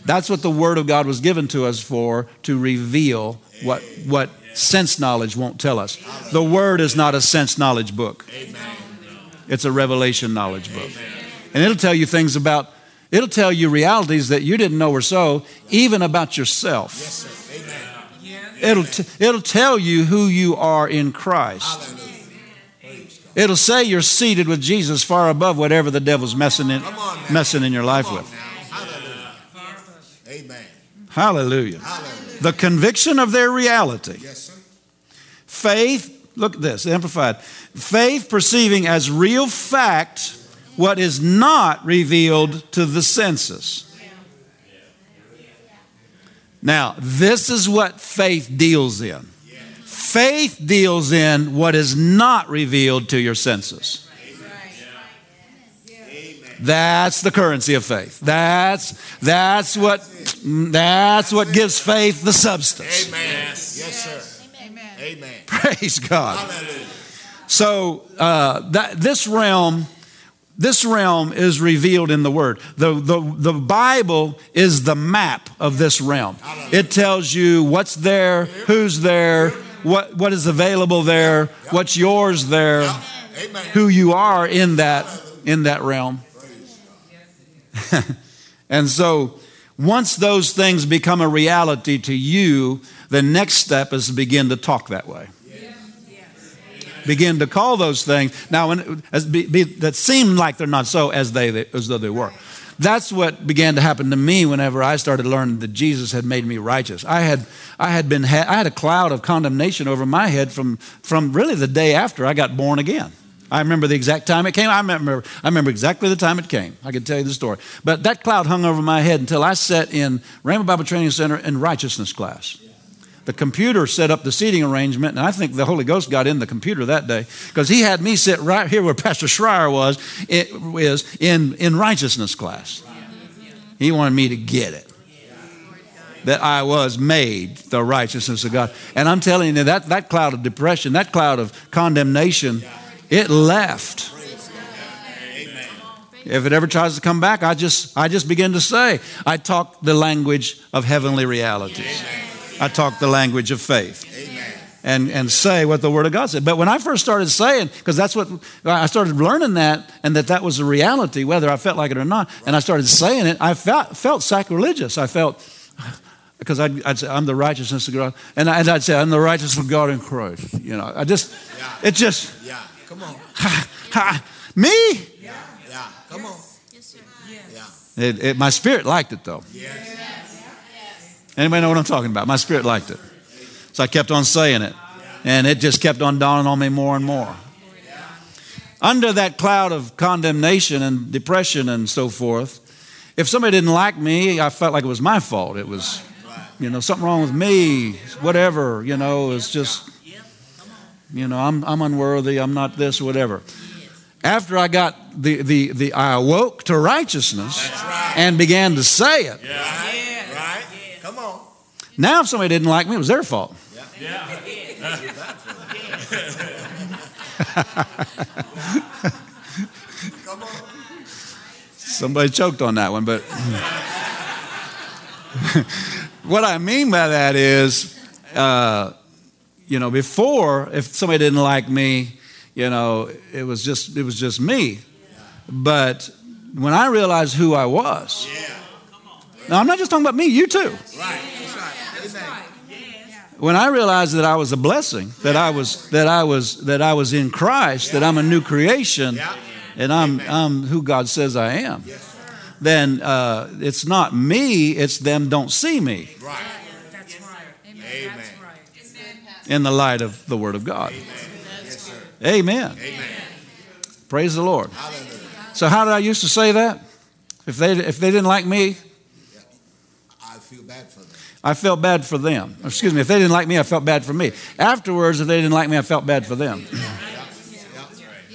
That's what the Word of God was given to us for, to reveal what, what sense knowledge won't tell us. The Word is not a sense knowledge book. It's a revelation knowledge book. And it'll tell you things about, it'll tell you realities that you didn't know were so, even about yourself. Yes, amen. It'll, t- it'll tell you who you are in Christ. Hallelujah. It'll say you're seated with Jesus far above whatever the devil's messing in, messing in your life with. Hallelujah. Hallelujah. Hallelujah. The conviction of their reality. Yes, sir. Faith, look at this, Amplified. Faith perceiving as real fact what is not revealed to the senses. Now, this is what faith deals in. Faith deals in what is not revealed to your senses. That's the currency of faith. That's that's what that's what gives faith the substance. Amen. Yes, sir. Amen. Praise God. So uh, that this realm. This realm is revealed in the Word. The, the, the Bible is the map of this realm. It tells you what's there, who's there, what, what is available there, what's yours there, who you are in that, in that realm. And so once those things become a reality to you, the next step is to begin to talk that way. Begin to call those things now when, as be, be, that seem like they're not so as they, they as though they were. That's what began to happen to me whenever I started learning that Jesus had made me righteous. I had I had been ha- I had a cloud of condemnation over my head from from really the day after I got born again. I remember the exact time it came. I remember I remember exactly the time it came. I can tell you the story. But that cloud hung over my head until I sat in Rhema Bible Training Center in righteousness class. The computer set up the seating arrangement, and I think the Holy Ghost got in the computer that day because he had me sit right here where Pastor Schreier was it is in, in righteousness class. He wanted me to get it, that I was made the righteousness of God. And I'm telling you, that, that cloud of depression, that cloud of condemnation, it left. If it ever tries to come back, I just, I just begin to say, I talk the language of heavenly realities. I talk the language of faith. Amen. and and say what the Word of God said. But when I first started saying, because that's what, I started learning that and that that was a reality, whether I felt like it or not, and I started saying it, I felt, felt sacrilegious. I felt, Because I'd, I'd say, I'm the righteousness of God. And, I, and I'd say, I'm the righteousness of God in Christ. You know, I just, yeah. It's just, yeah. Come on. Ha, ha, me? Yeah. Yeah. Come on. Yes, sir. Yes. Yeah. It, it, my spirit liked it, though. Yes. Yes. Anybody know what I'm talking about? My spirit liked it. So I kept on saying it. And it just kept on dawning on me more and more. Yeah. Under that cloud of condemnation and depression and so forth, if somebody didn't like me, I felt like it was my fault. It was, you know, something wrong with me, whatever, you know, it's just, you know, I'm I'm unworthy, I'm not this, whatever. After I got the, the, the I awoke to righteousness and began to say it. Yeah. Right. Come on. Now if somebody didn't like me, it was their fault. Yeah. Come on. Somebody choked on that one, but what I mean by that is, uh, you know, before, if somebody didn't like me, you know, it was just it was just me. But when I realized who I was, yeah. Now I'm not just talking about me, you too. Right. That's right. When I realized that I was a blessing, that I was that I was that I was in Christ, that I'm a new creation, and I'm I'm who God says I am, then uh, it's not me; it's them don't see me. Right. That's right. Amen. In the light of the Word of God. Amen. Praise the Lord. So how did I used to say that? If they if they didn't like me, I feel bad for them. I felt bad for them. Excuse me, if they didn't like me, I felt bad for me. Afterwards, if they didn't like me, I felt bad for them.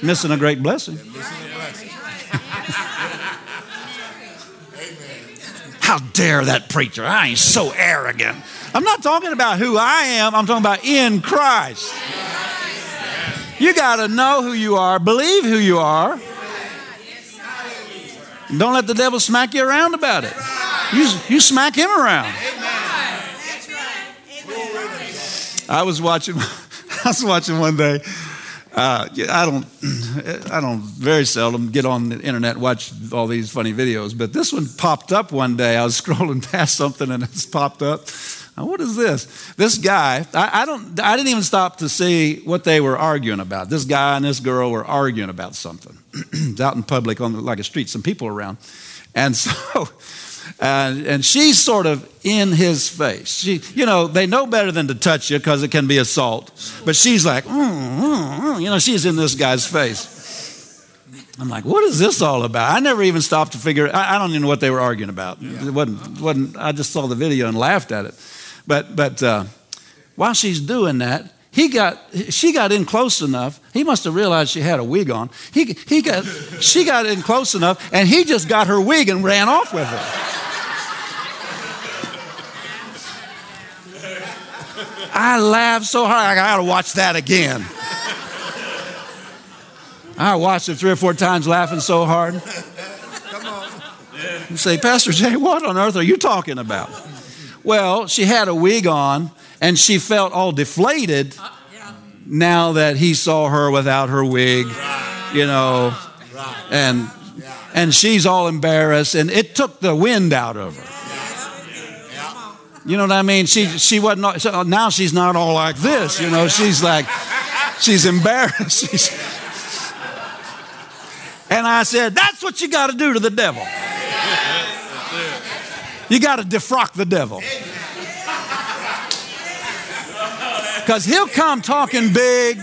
Missing a great blessing. How dare that preacher? I ain't so arrogant. I'm not talking about who I am. I'm talking about in Christ. You got to know who you are. Believe who you are. Don't let the devil smack you around about it. You, you smack him around. I was watching. I was watching one day. Uh, I don't. I don't very seldom get on the internet and watch all these funny videos. But this one popped up one day. I was scrolling past something and it's popped up. Now, what is this? This guy. I, I don't. I didn't even stop to see what they were arguing about. This guy and this girl were arguing about something out in public on the, like a street. Some people around, and so. Uh, and she's sort of in his face. She, you know, they know better than to touch you because it can be assault. But she's like, mm, mm, mm. You know, she's in this guy's face. I'm like, what is this all about? I never even stopped to figure. I, I don't even know what they were arguing about. Yeah. It wasn't, wasn't. I just saw the video and laughed at it. But but uh, while she's doing that, he got. She got in close enough. He must have realized she had a wig on. He he got. She got in close enough, and he just got her wig and ran off with her. I laughed so hard, I got to watch that again. I watched it three or four times laughing so hard. Come on. You say, Pastor Jay, what on earth are you talking about? Well, she had a wig on, and she felt all deflated uh, yeah. now that he saw her without her wig, right. You know, right. and yeah. and she's all embarrassed, and it took the wind out of her. You know what I mean? She she wasn't, now she's not all like this, you know, she's like, she's embarrassed. She's, and I said, that's what you got to do to the devil. You got to defrock the devil. Because he'll come talking big.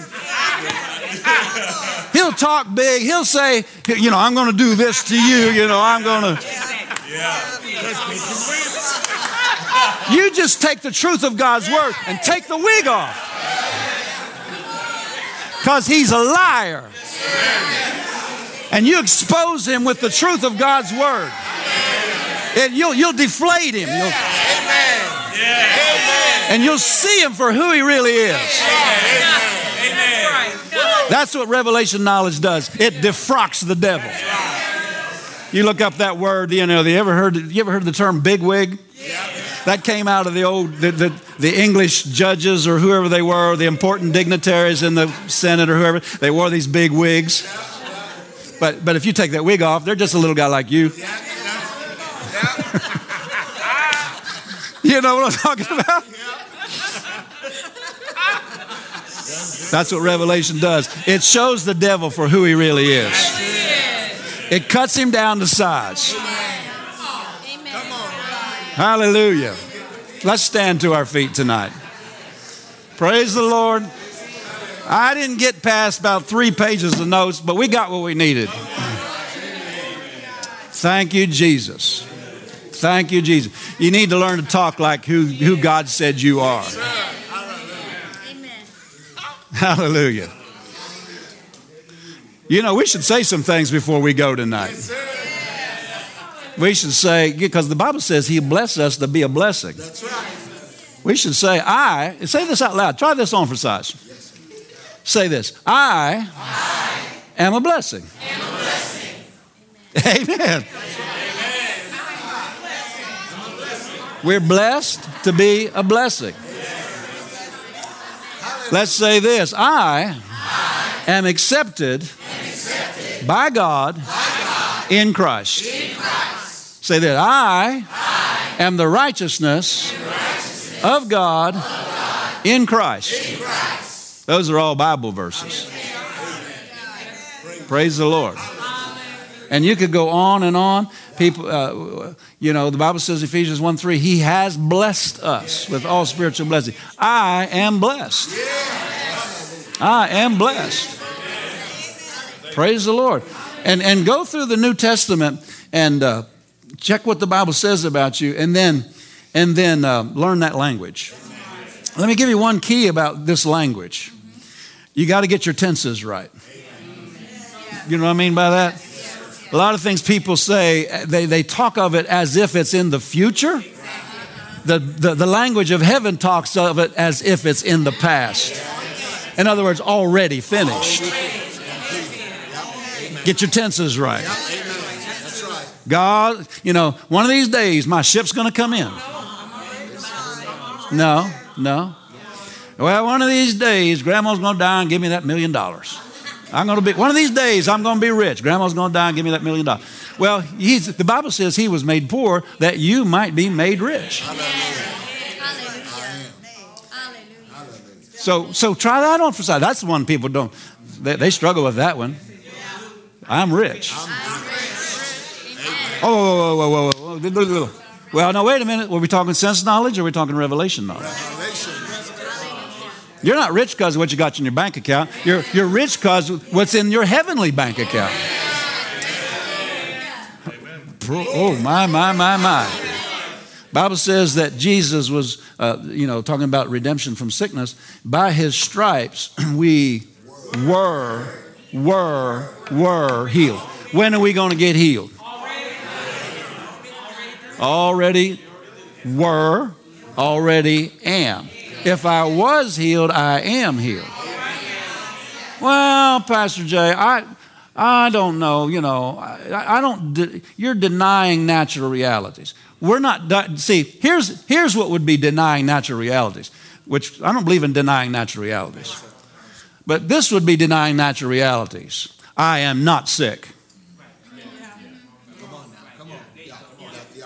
He'll talk big. He'll say, you know, I'm going to do this to you. You know, I'm going to. You just take the truth of God's word and take the wig off. Because he's a liar. And you expose him with the truth of God's word. And you'll, you'll deflate him. You'll, and you'll see him for who he really is. That's what revelation knowledge does. It defrocks the devil. You look up that word, you know, you ever heard, you ever heard the term bigwig? That came out of the old, the, the, the English judges or whoever they were, the important dignitaries in the Senate or whoever, they wore these big wigs. But but if you take that wig off, they're just a little guy like you. You know what I'm talking about? That's what Revelation does. It shows the devil for who he really is. It cuts him down to size. Hallelujah. Let's stand to our feet tonight. Praise the Lord. I didn't get past about three pages of notes, but we got what we needed. Thank you, Jesus. Thank you, Jesus. You need to learn to talk like who, who God said you are. Amen. Hallelujah. You know, we should say some things before we go tonight. We should say, because the Bible says He blessed us to be a blessing. That's right. We should say, I, say this out loud. Try this on for size. Say this, I, I am a blessing. Am a blessing. Amen. Amen. We're blessed to be a blessing. Let's say this, I, I am accepted, am accepted by, God by God in Christ. In Christ. Say that, I, I am the righteousness, am righteousness of, God of God in Christ. In Christ. Those are all Bible verses. Amen. Praise the Lord. And you could go on and on. People, uh, you know, the Bible says, Ephesians one three, He has blessed us with all spiritual blessings. I am blessed. I am blessed. Praise the Lord. And and go through the New Testament and uh, check what the Bible says about you, and then and then uh, learn that language. Let me give you one key about this language. You got to get your tenses right. You know what I mean by that? A lot of things people say, they, they talk of it as if it's in the future. The, the, the language of heaven talks of it as if it's in the past. In other words, already finished. Get your tenses right. God, you know, one of these days my ship's going to come in. No, no. Well, one of these days grandma's going to die and give me that million dollars. I'm going to be, one of these days, I'm going to be rich. Grandma's going to die and give me that million dollars. Well, he's, the Bible says He was made poor that you might be made rich. Hallelujah. Hallelujah. So, so try that on for size. That's the one people don't, they, they struggle with that one. I'm rich. Oh, whoa, whoa, whoa, whoa, whoa. Well, now wait a minute. Were we talking sense knowledge or are we talking revelation knowledge? You're not rich because of what you got in your bank account. You're, you're rich because of what's in your heavenly bank account. Oh, my, my, my, my. Bible says that Jesus was, uh, you know, talking about redemption from sickness. By His stripes, we were, were, were healed. When are we going to get healed? Already were, already am. If I was healed, I am healed. Well, Pastor Jay, I, I don't know. You know, I, I don't. De- you're denying natural realities. We're not. De- See, here's here's what would be denying natural realities, which I don't believe in denying natural realities. But this would be denying natural realities. I am not sick.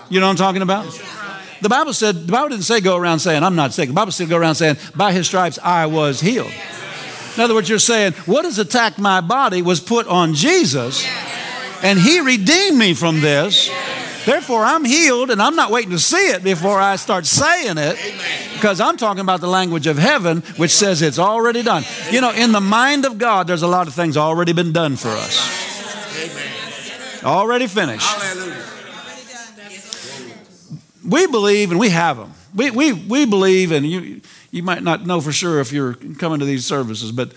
You know what I'm talking about? The Bible said, the Bible didn't say go around saying, I'm not sick. The Bible said go around saying, by His stripes, I was healed. In other words, you're saying, what has attacked my body was put on Jesus, and He redeemed me from this. Therefore, I'm healed, and I'm not waiting to see it before I start saying it, because I'm talking about the language of heaven, which says it's already done. You know, in the mind of God, there's a lot of things already been done for us. Already finished. Hallelujah. We believe, and we have them. We we we believe, and you you might not know for sure if you're coming to these services, but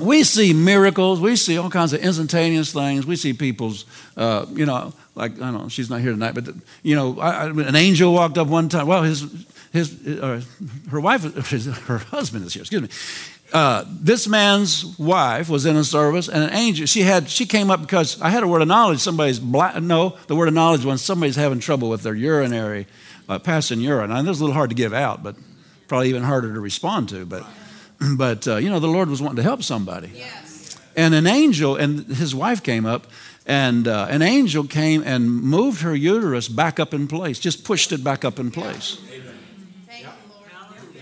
we see miracles. We see all kinds of instantaneous things. We see people's, uh, you know, like, I don't know, she's not here tonight, but, the, you know, I, I, an angel walked up one time. Well, his, his uh, her wife, her husband is here, excuse me. Uh, this man's wife was in a service, and an angel, she had, she came up because I had a word of knowledge. Somebody's, black, no, the word of knowledge when somebody's having trouble with their urinary, uh, passing urine. And it was a little hard to give out, but probably even harder to respond to. But, but uh, you know, the Lord was wanting to help somebody. Yes. And an angel, and his wife came up, And uh, an angel came and moved her uterus back up in place, just pushed it back up in place. Amen. Thank you, Lord. Glory to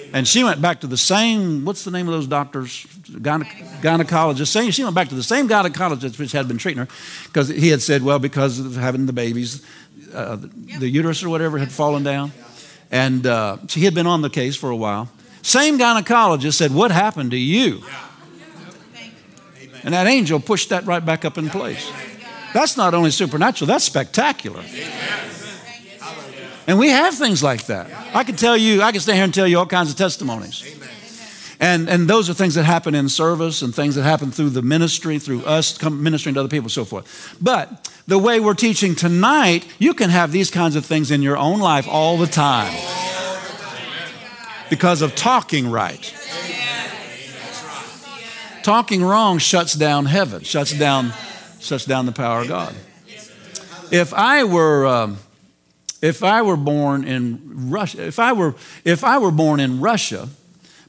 God. And she went back to the same, what's the name of those doctors? Gyne- gynecologist. Same, she went back to the same gynecologist which had been treating her, because he had said, well, because of having the babies, uh, the, yep. the uterus or whatever had fallen down. And uh, she had been on the case for a while. Same gynecologist said, what happened to you? Yeah. And that angel pushed that right back up in place. That's not only supernatural, that's spectacular. And we have things like that. I can tell you, I can stay here and tell you all kinds of testimonies. And and those are things that happen in service and things that happen through the ministry, through us ministering to other people and so forth. But the way we're teaching tonight, you can have these kinds of things in your own life all the time because of talking right. Talking wrong shuts down heaven, shuts down, shuts down the power of God. If I were, um, if I were born in Russia, if I were, if I were born in Russia,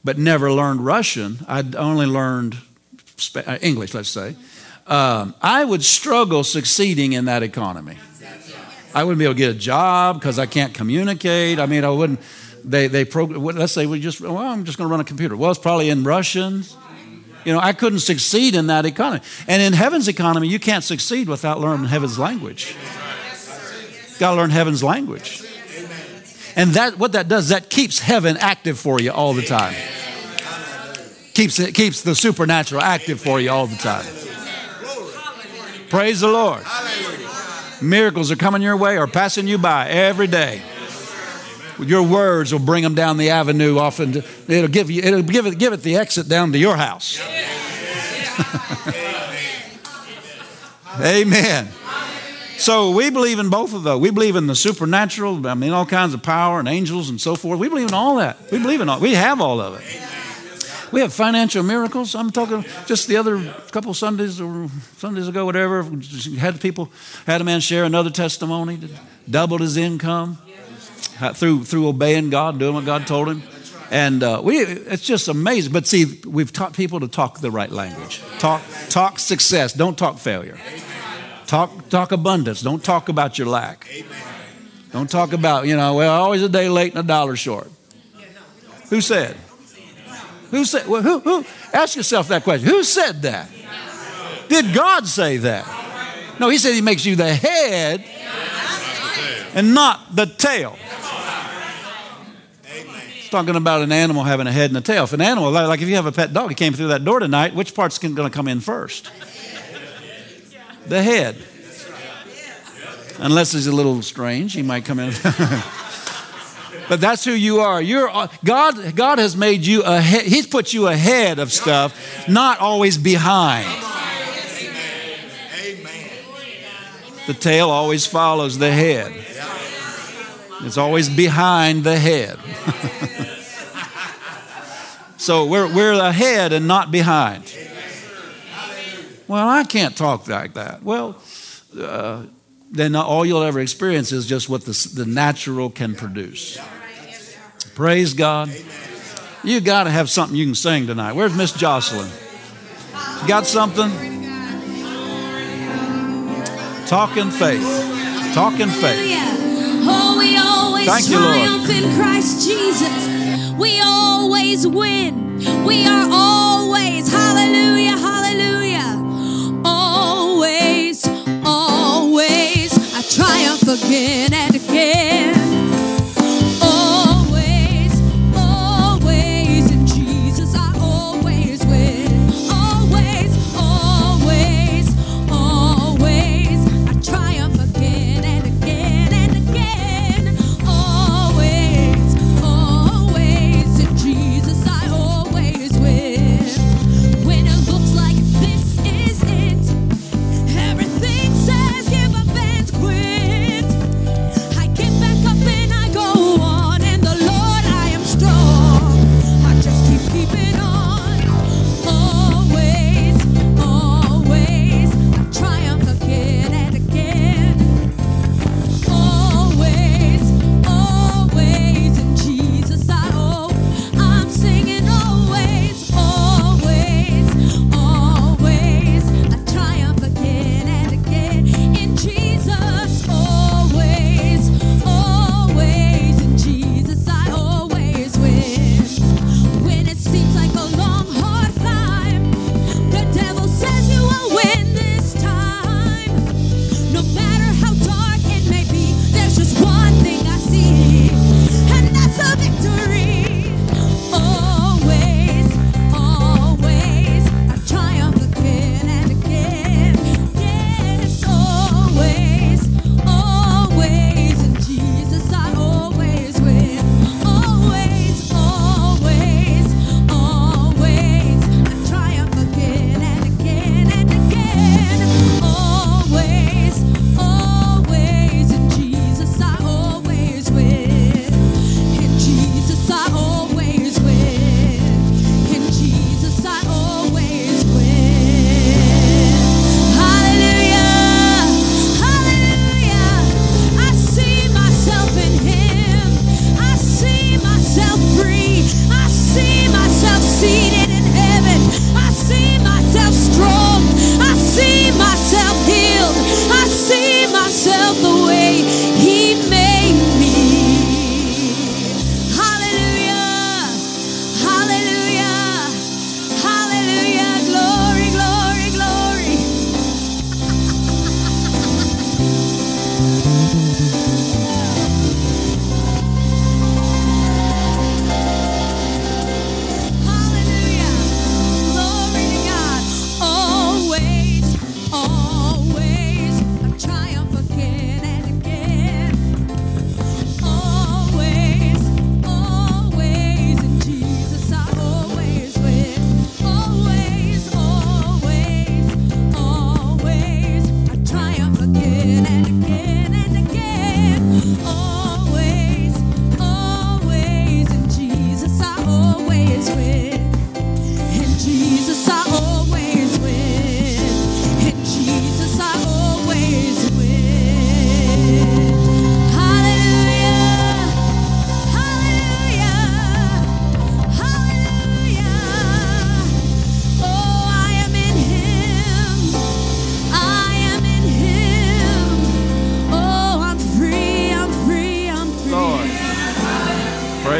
but never learned Russian, I'd only learned Sp- uh, English, let's say, um, I would struggle succeeding in that economy. I wouldn't be able to get a job because I can't communicate. I mean, I wouldn't. They they program. Let's say we just. Well, I'm just going to run a computer. Well, it's probably in Russian. You know, I couldn't succeed in that economy. And in heaven's economy, you can't succeed without learning heaven's language. Got to learn heaven's language. And that what that does, that keeps heaven active for you all the time. Keeps it keeps the supernatural active for you all the time. Praise the Lord. Miracles are coming your way or passing you by every day. Your words will bring them down the avenue. Often it'll give you, it'll give it, give it the exit down to your house. Amen. So we believe in both of those. We believe in the supernatural. I mean, all kinds of power and angels and so forth. We believe in all that. We believe in all. We have all of it. We have financial miracles. I'm talking just the other couple Sundays or Sundays ago, whatever. Had people, had a man share another testimony that doubled his income. Through through obeying God, doing what God told him. And uh, we it's just amazing. But see, we've taught people to talk the right language. Talk talk success. Don't talk failure. Talk talk abundance. Don't talk about your lack. Don't talk about, you know, well, always a day late and a dollar short. Who said? Who said? Well, who, who? Ask yourself that question. Who said that? Did God say that? No, he said he makes you the head and not the tail. Talking about an animal having a head and a tail. If an animal, like if you have a pet dog, it came through that door tonight, which part's going to come in first? The head. Unless he's a little strange, he might come in. But that's who you are. You're God. God has made you a head. He's put you ahead of stuff, not always behind. The tail always follows the head. It's always behind the head. So we're we're ahead and not behind. Well, I can't talk like that. Well, uh, then all you'll ever experience is just what the, the natural can produce. Praise God. You got to have something you can sing tonight. Where's Miss Jocelyn? You got something? Talk in faith. Talk in faith. Oh, we always Thank triumph you, Lord. In Christ Jesus. We always win. We are always, hallelujah, hallelujah. Always, always, I triumph again and again. Always, always, in Jesus I always win. Always, always, always, I triumph again and again.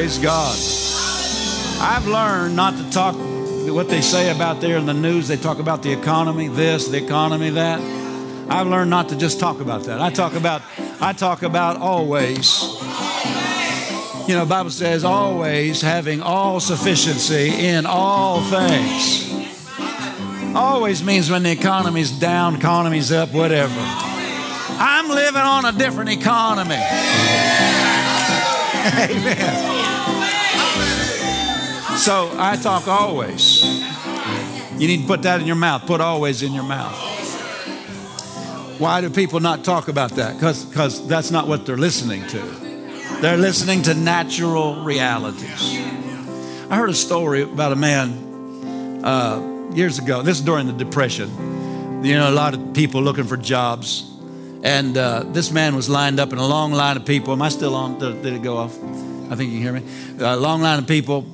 Praise God. I've learned not to talk what they say about there in the news. They talk about the economy, this, the economy, that. I've learned not to just talk about that. I talk about, I talk about always. You know, the Bible says always having all sufficiency in all things. Always means when the economy's down, economy's up, whatever. I'm living on a different economy. Amen. So I talk always. You need to put that in your mouth. Put always in your mouth. Why do people not talk about that? Because because that's not what they're listening to. They're listening to natural realities. I heard a story about a man uh, years ago. This is during the Depression. You know, a lot of people looking for jobs. And uh, this man was lined up in a long line of people. Am I still on? Did it go off? I think you can hear me. A long line of people.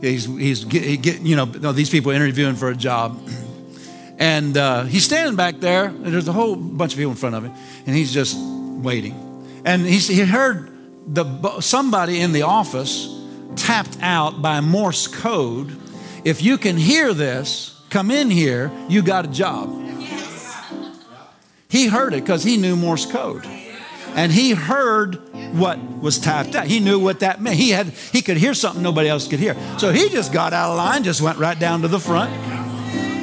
He's, he's he get, you know, these people interviewing for a job. And uh, he's standing back there, and there's a whole bunch of people in front of him, and he's just waiting. And he's, he heard the somebody in the office tapped out by Morse code. If you can hear this, come in here, you got a job. Yes. He heard it because he knew Morse code. And he heard what was typed out. He knew what that meant. He had he could hear something nobody else could hear. So he just got out of line, just went right down to the front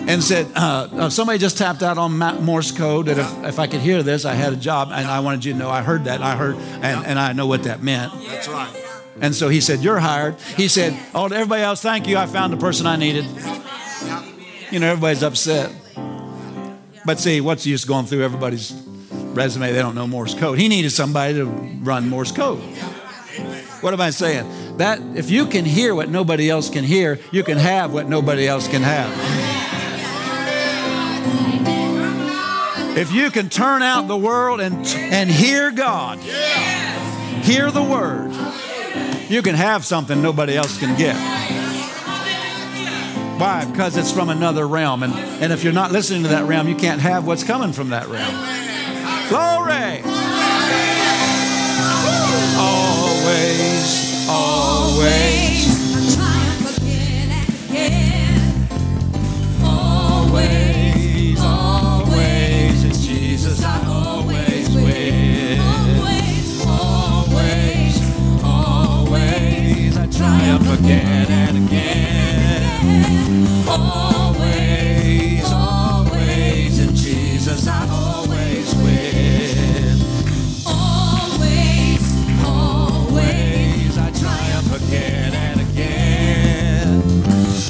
and said, uh, somebody just tapped out on Morse code that if, if I could hear this, I had a job. And I wanted you to know I heard that. I heard, and, and I know what that meant. That's right. And so he said, you're hired. He said, oh, to everybody else, thank you. I found the person I needed. You know, everybody's upset. But see, what's the use going through everybody's resume? They don't know Morse code. He needed somebody to run Morse code. What am I saying? That if you can hear what nobody else can hear, you can have what nobody else can have. If you can turn out the world and and hear God, hear the word, you can have something nobody else can get. Why? Because it's from another realm. And, and if you're not listening to that realm, you can't have what's coming from that realm. Glory. Always, always. I'm trying again and again. Always, always. It's Jesus, I always win. Always, always, always. I triumph again and again. Always, always. In Jesus, I always. Again and again.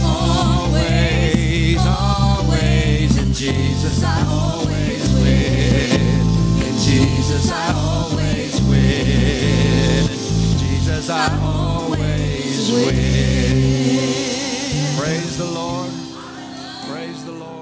Always, always. In Jesus I always win. In Jesus I always win. In Jesus I always win. Praise the Lord. Praise the Lord.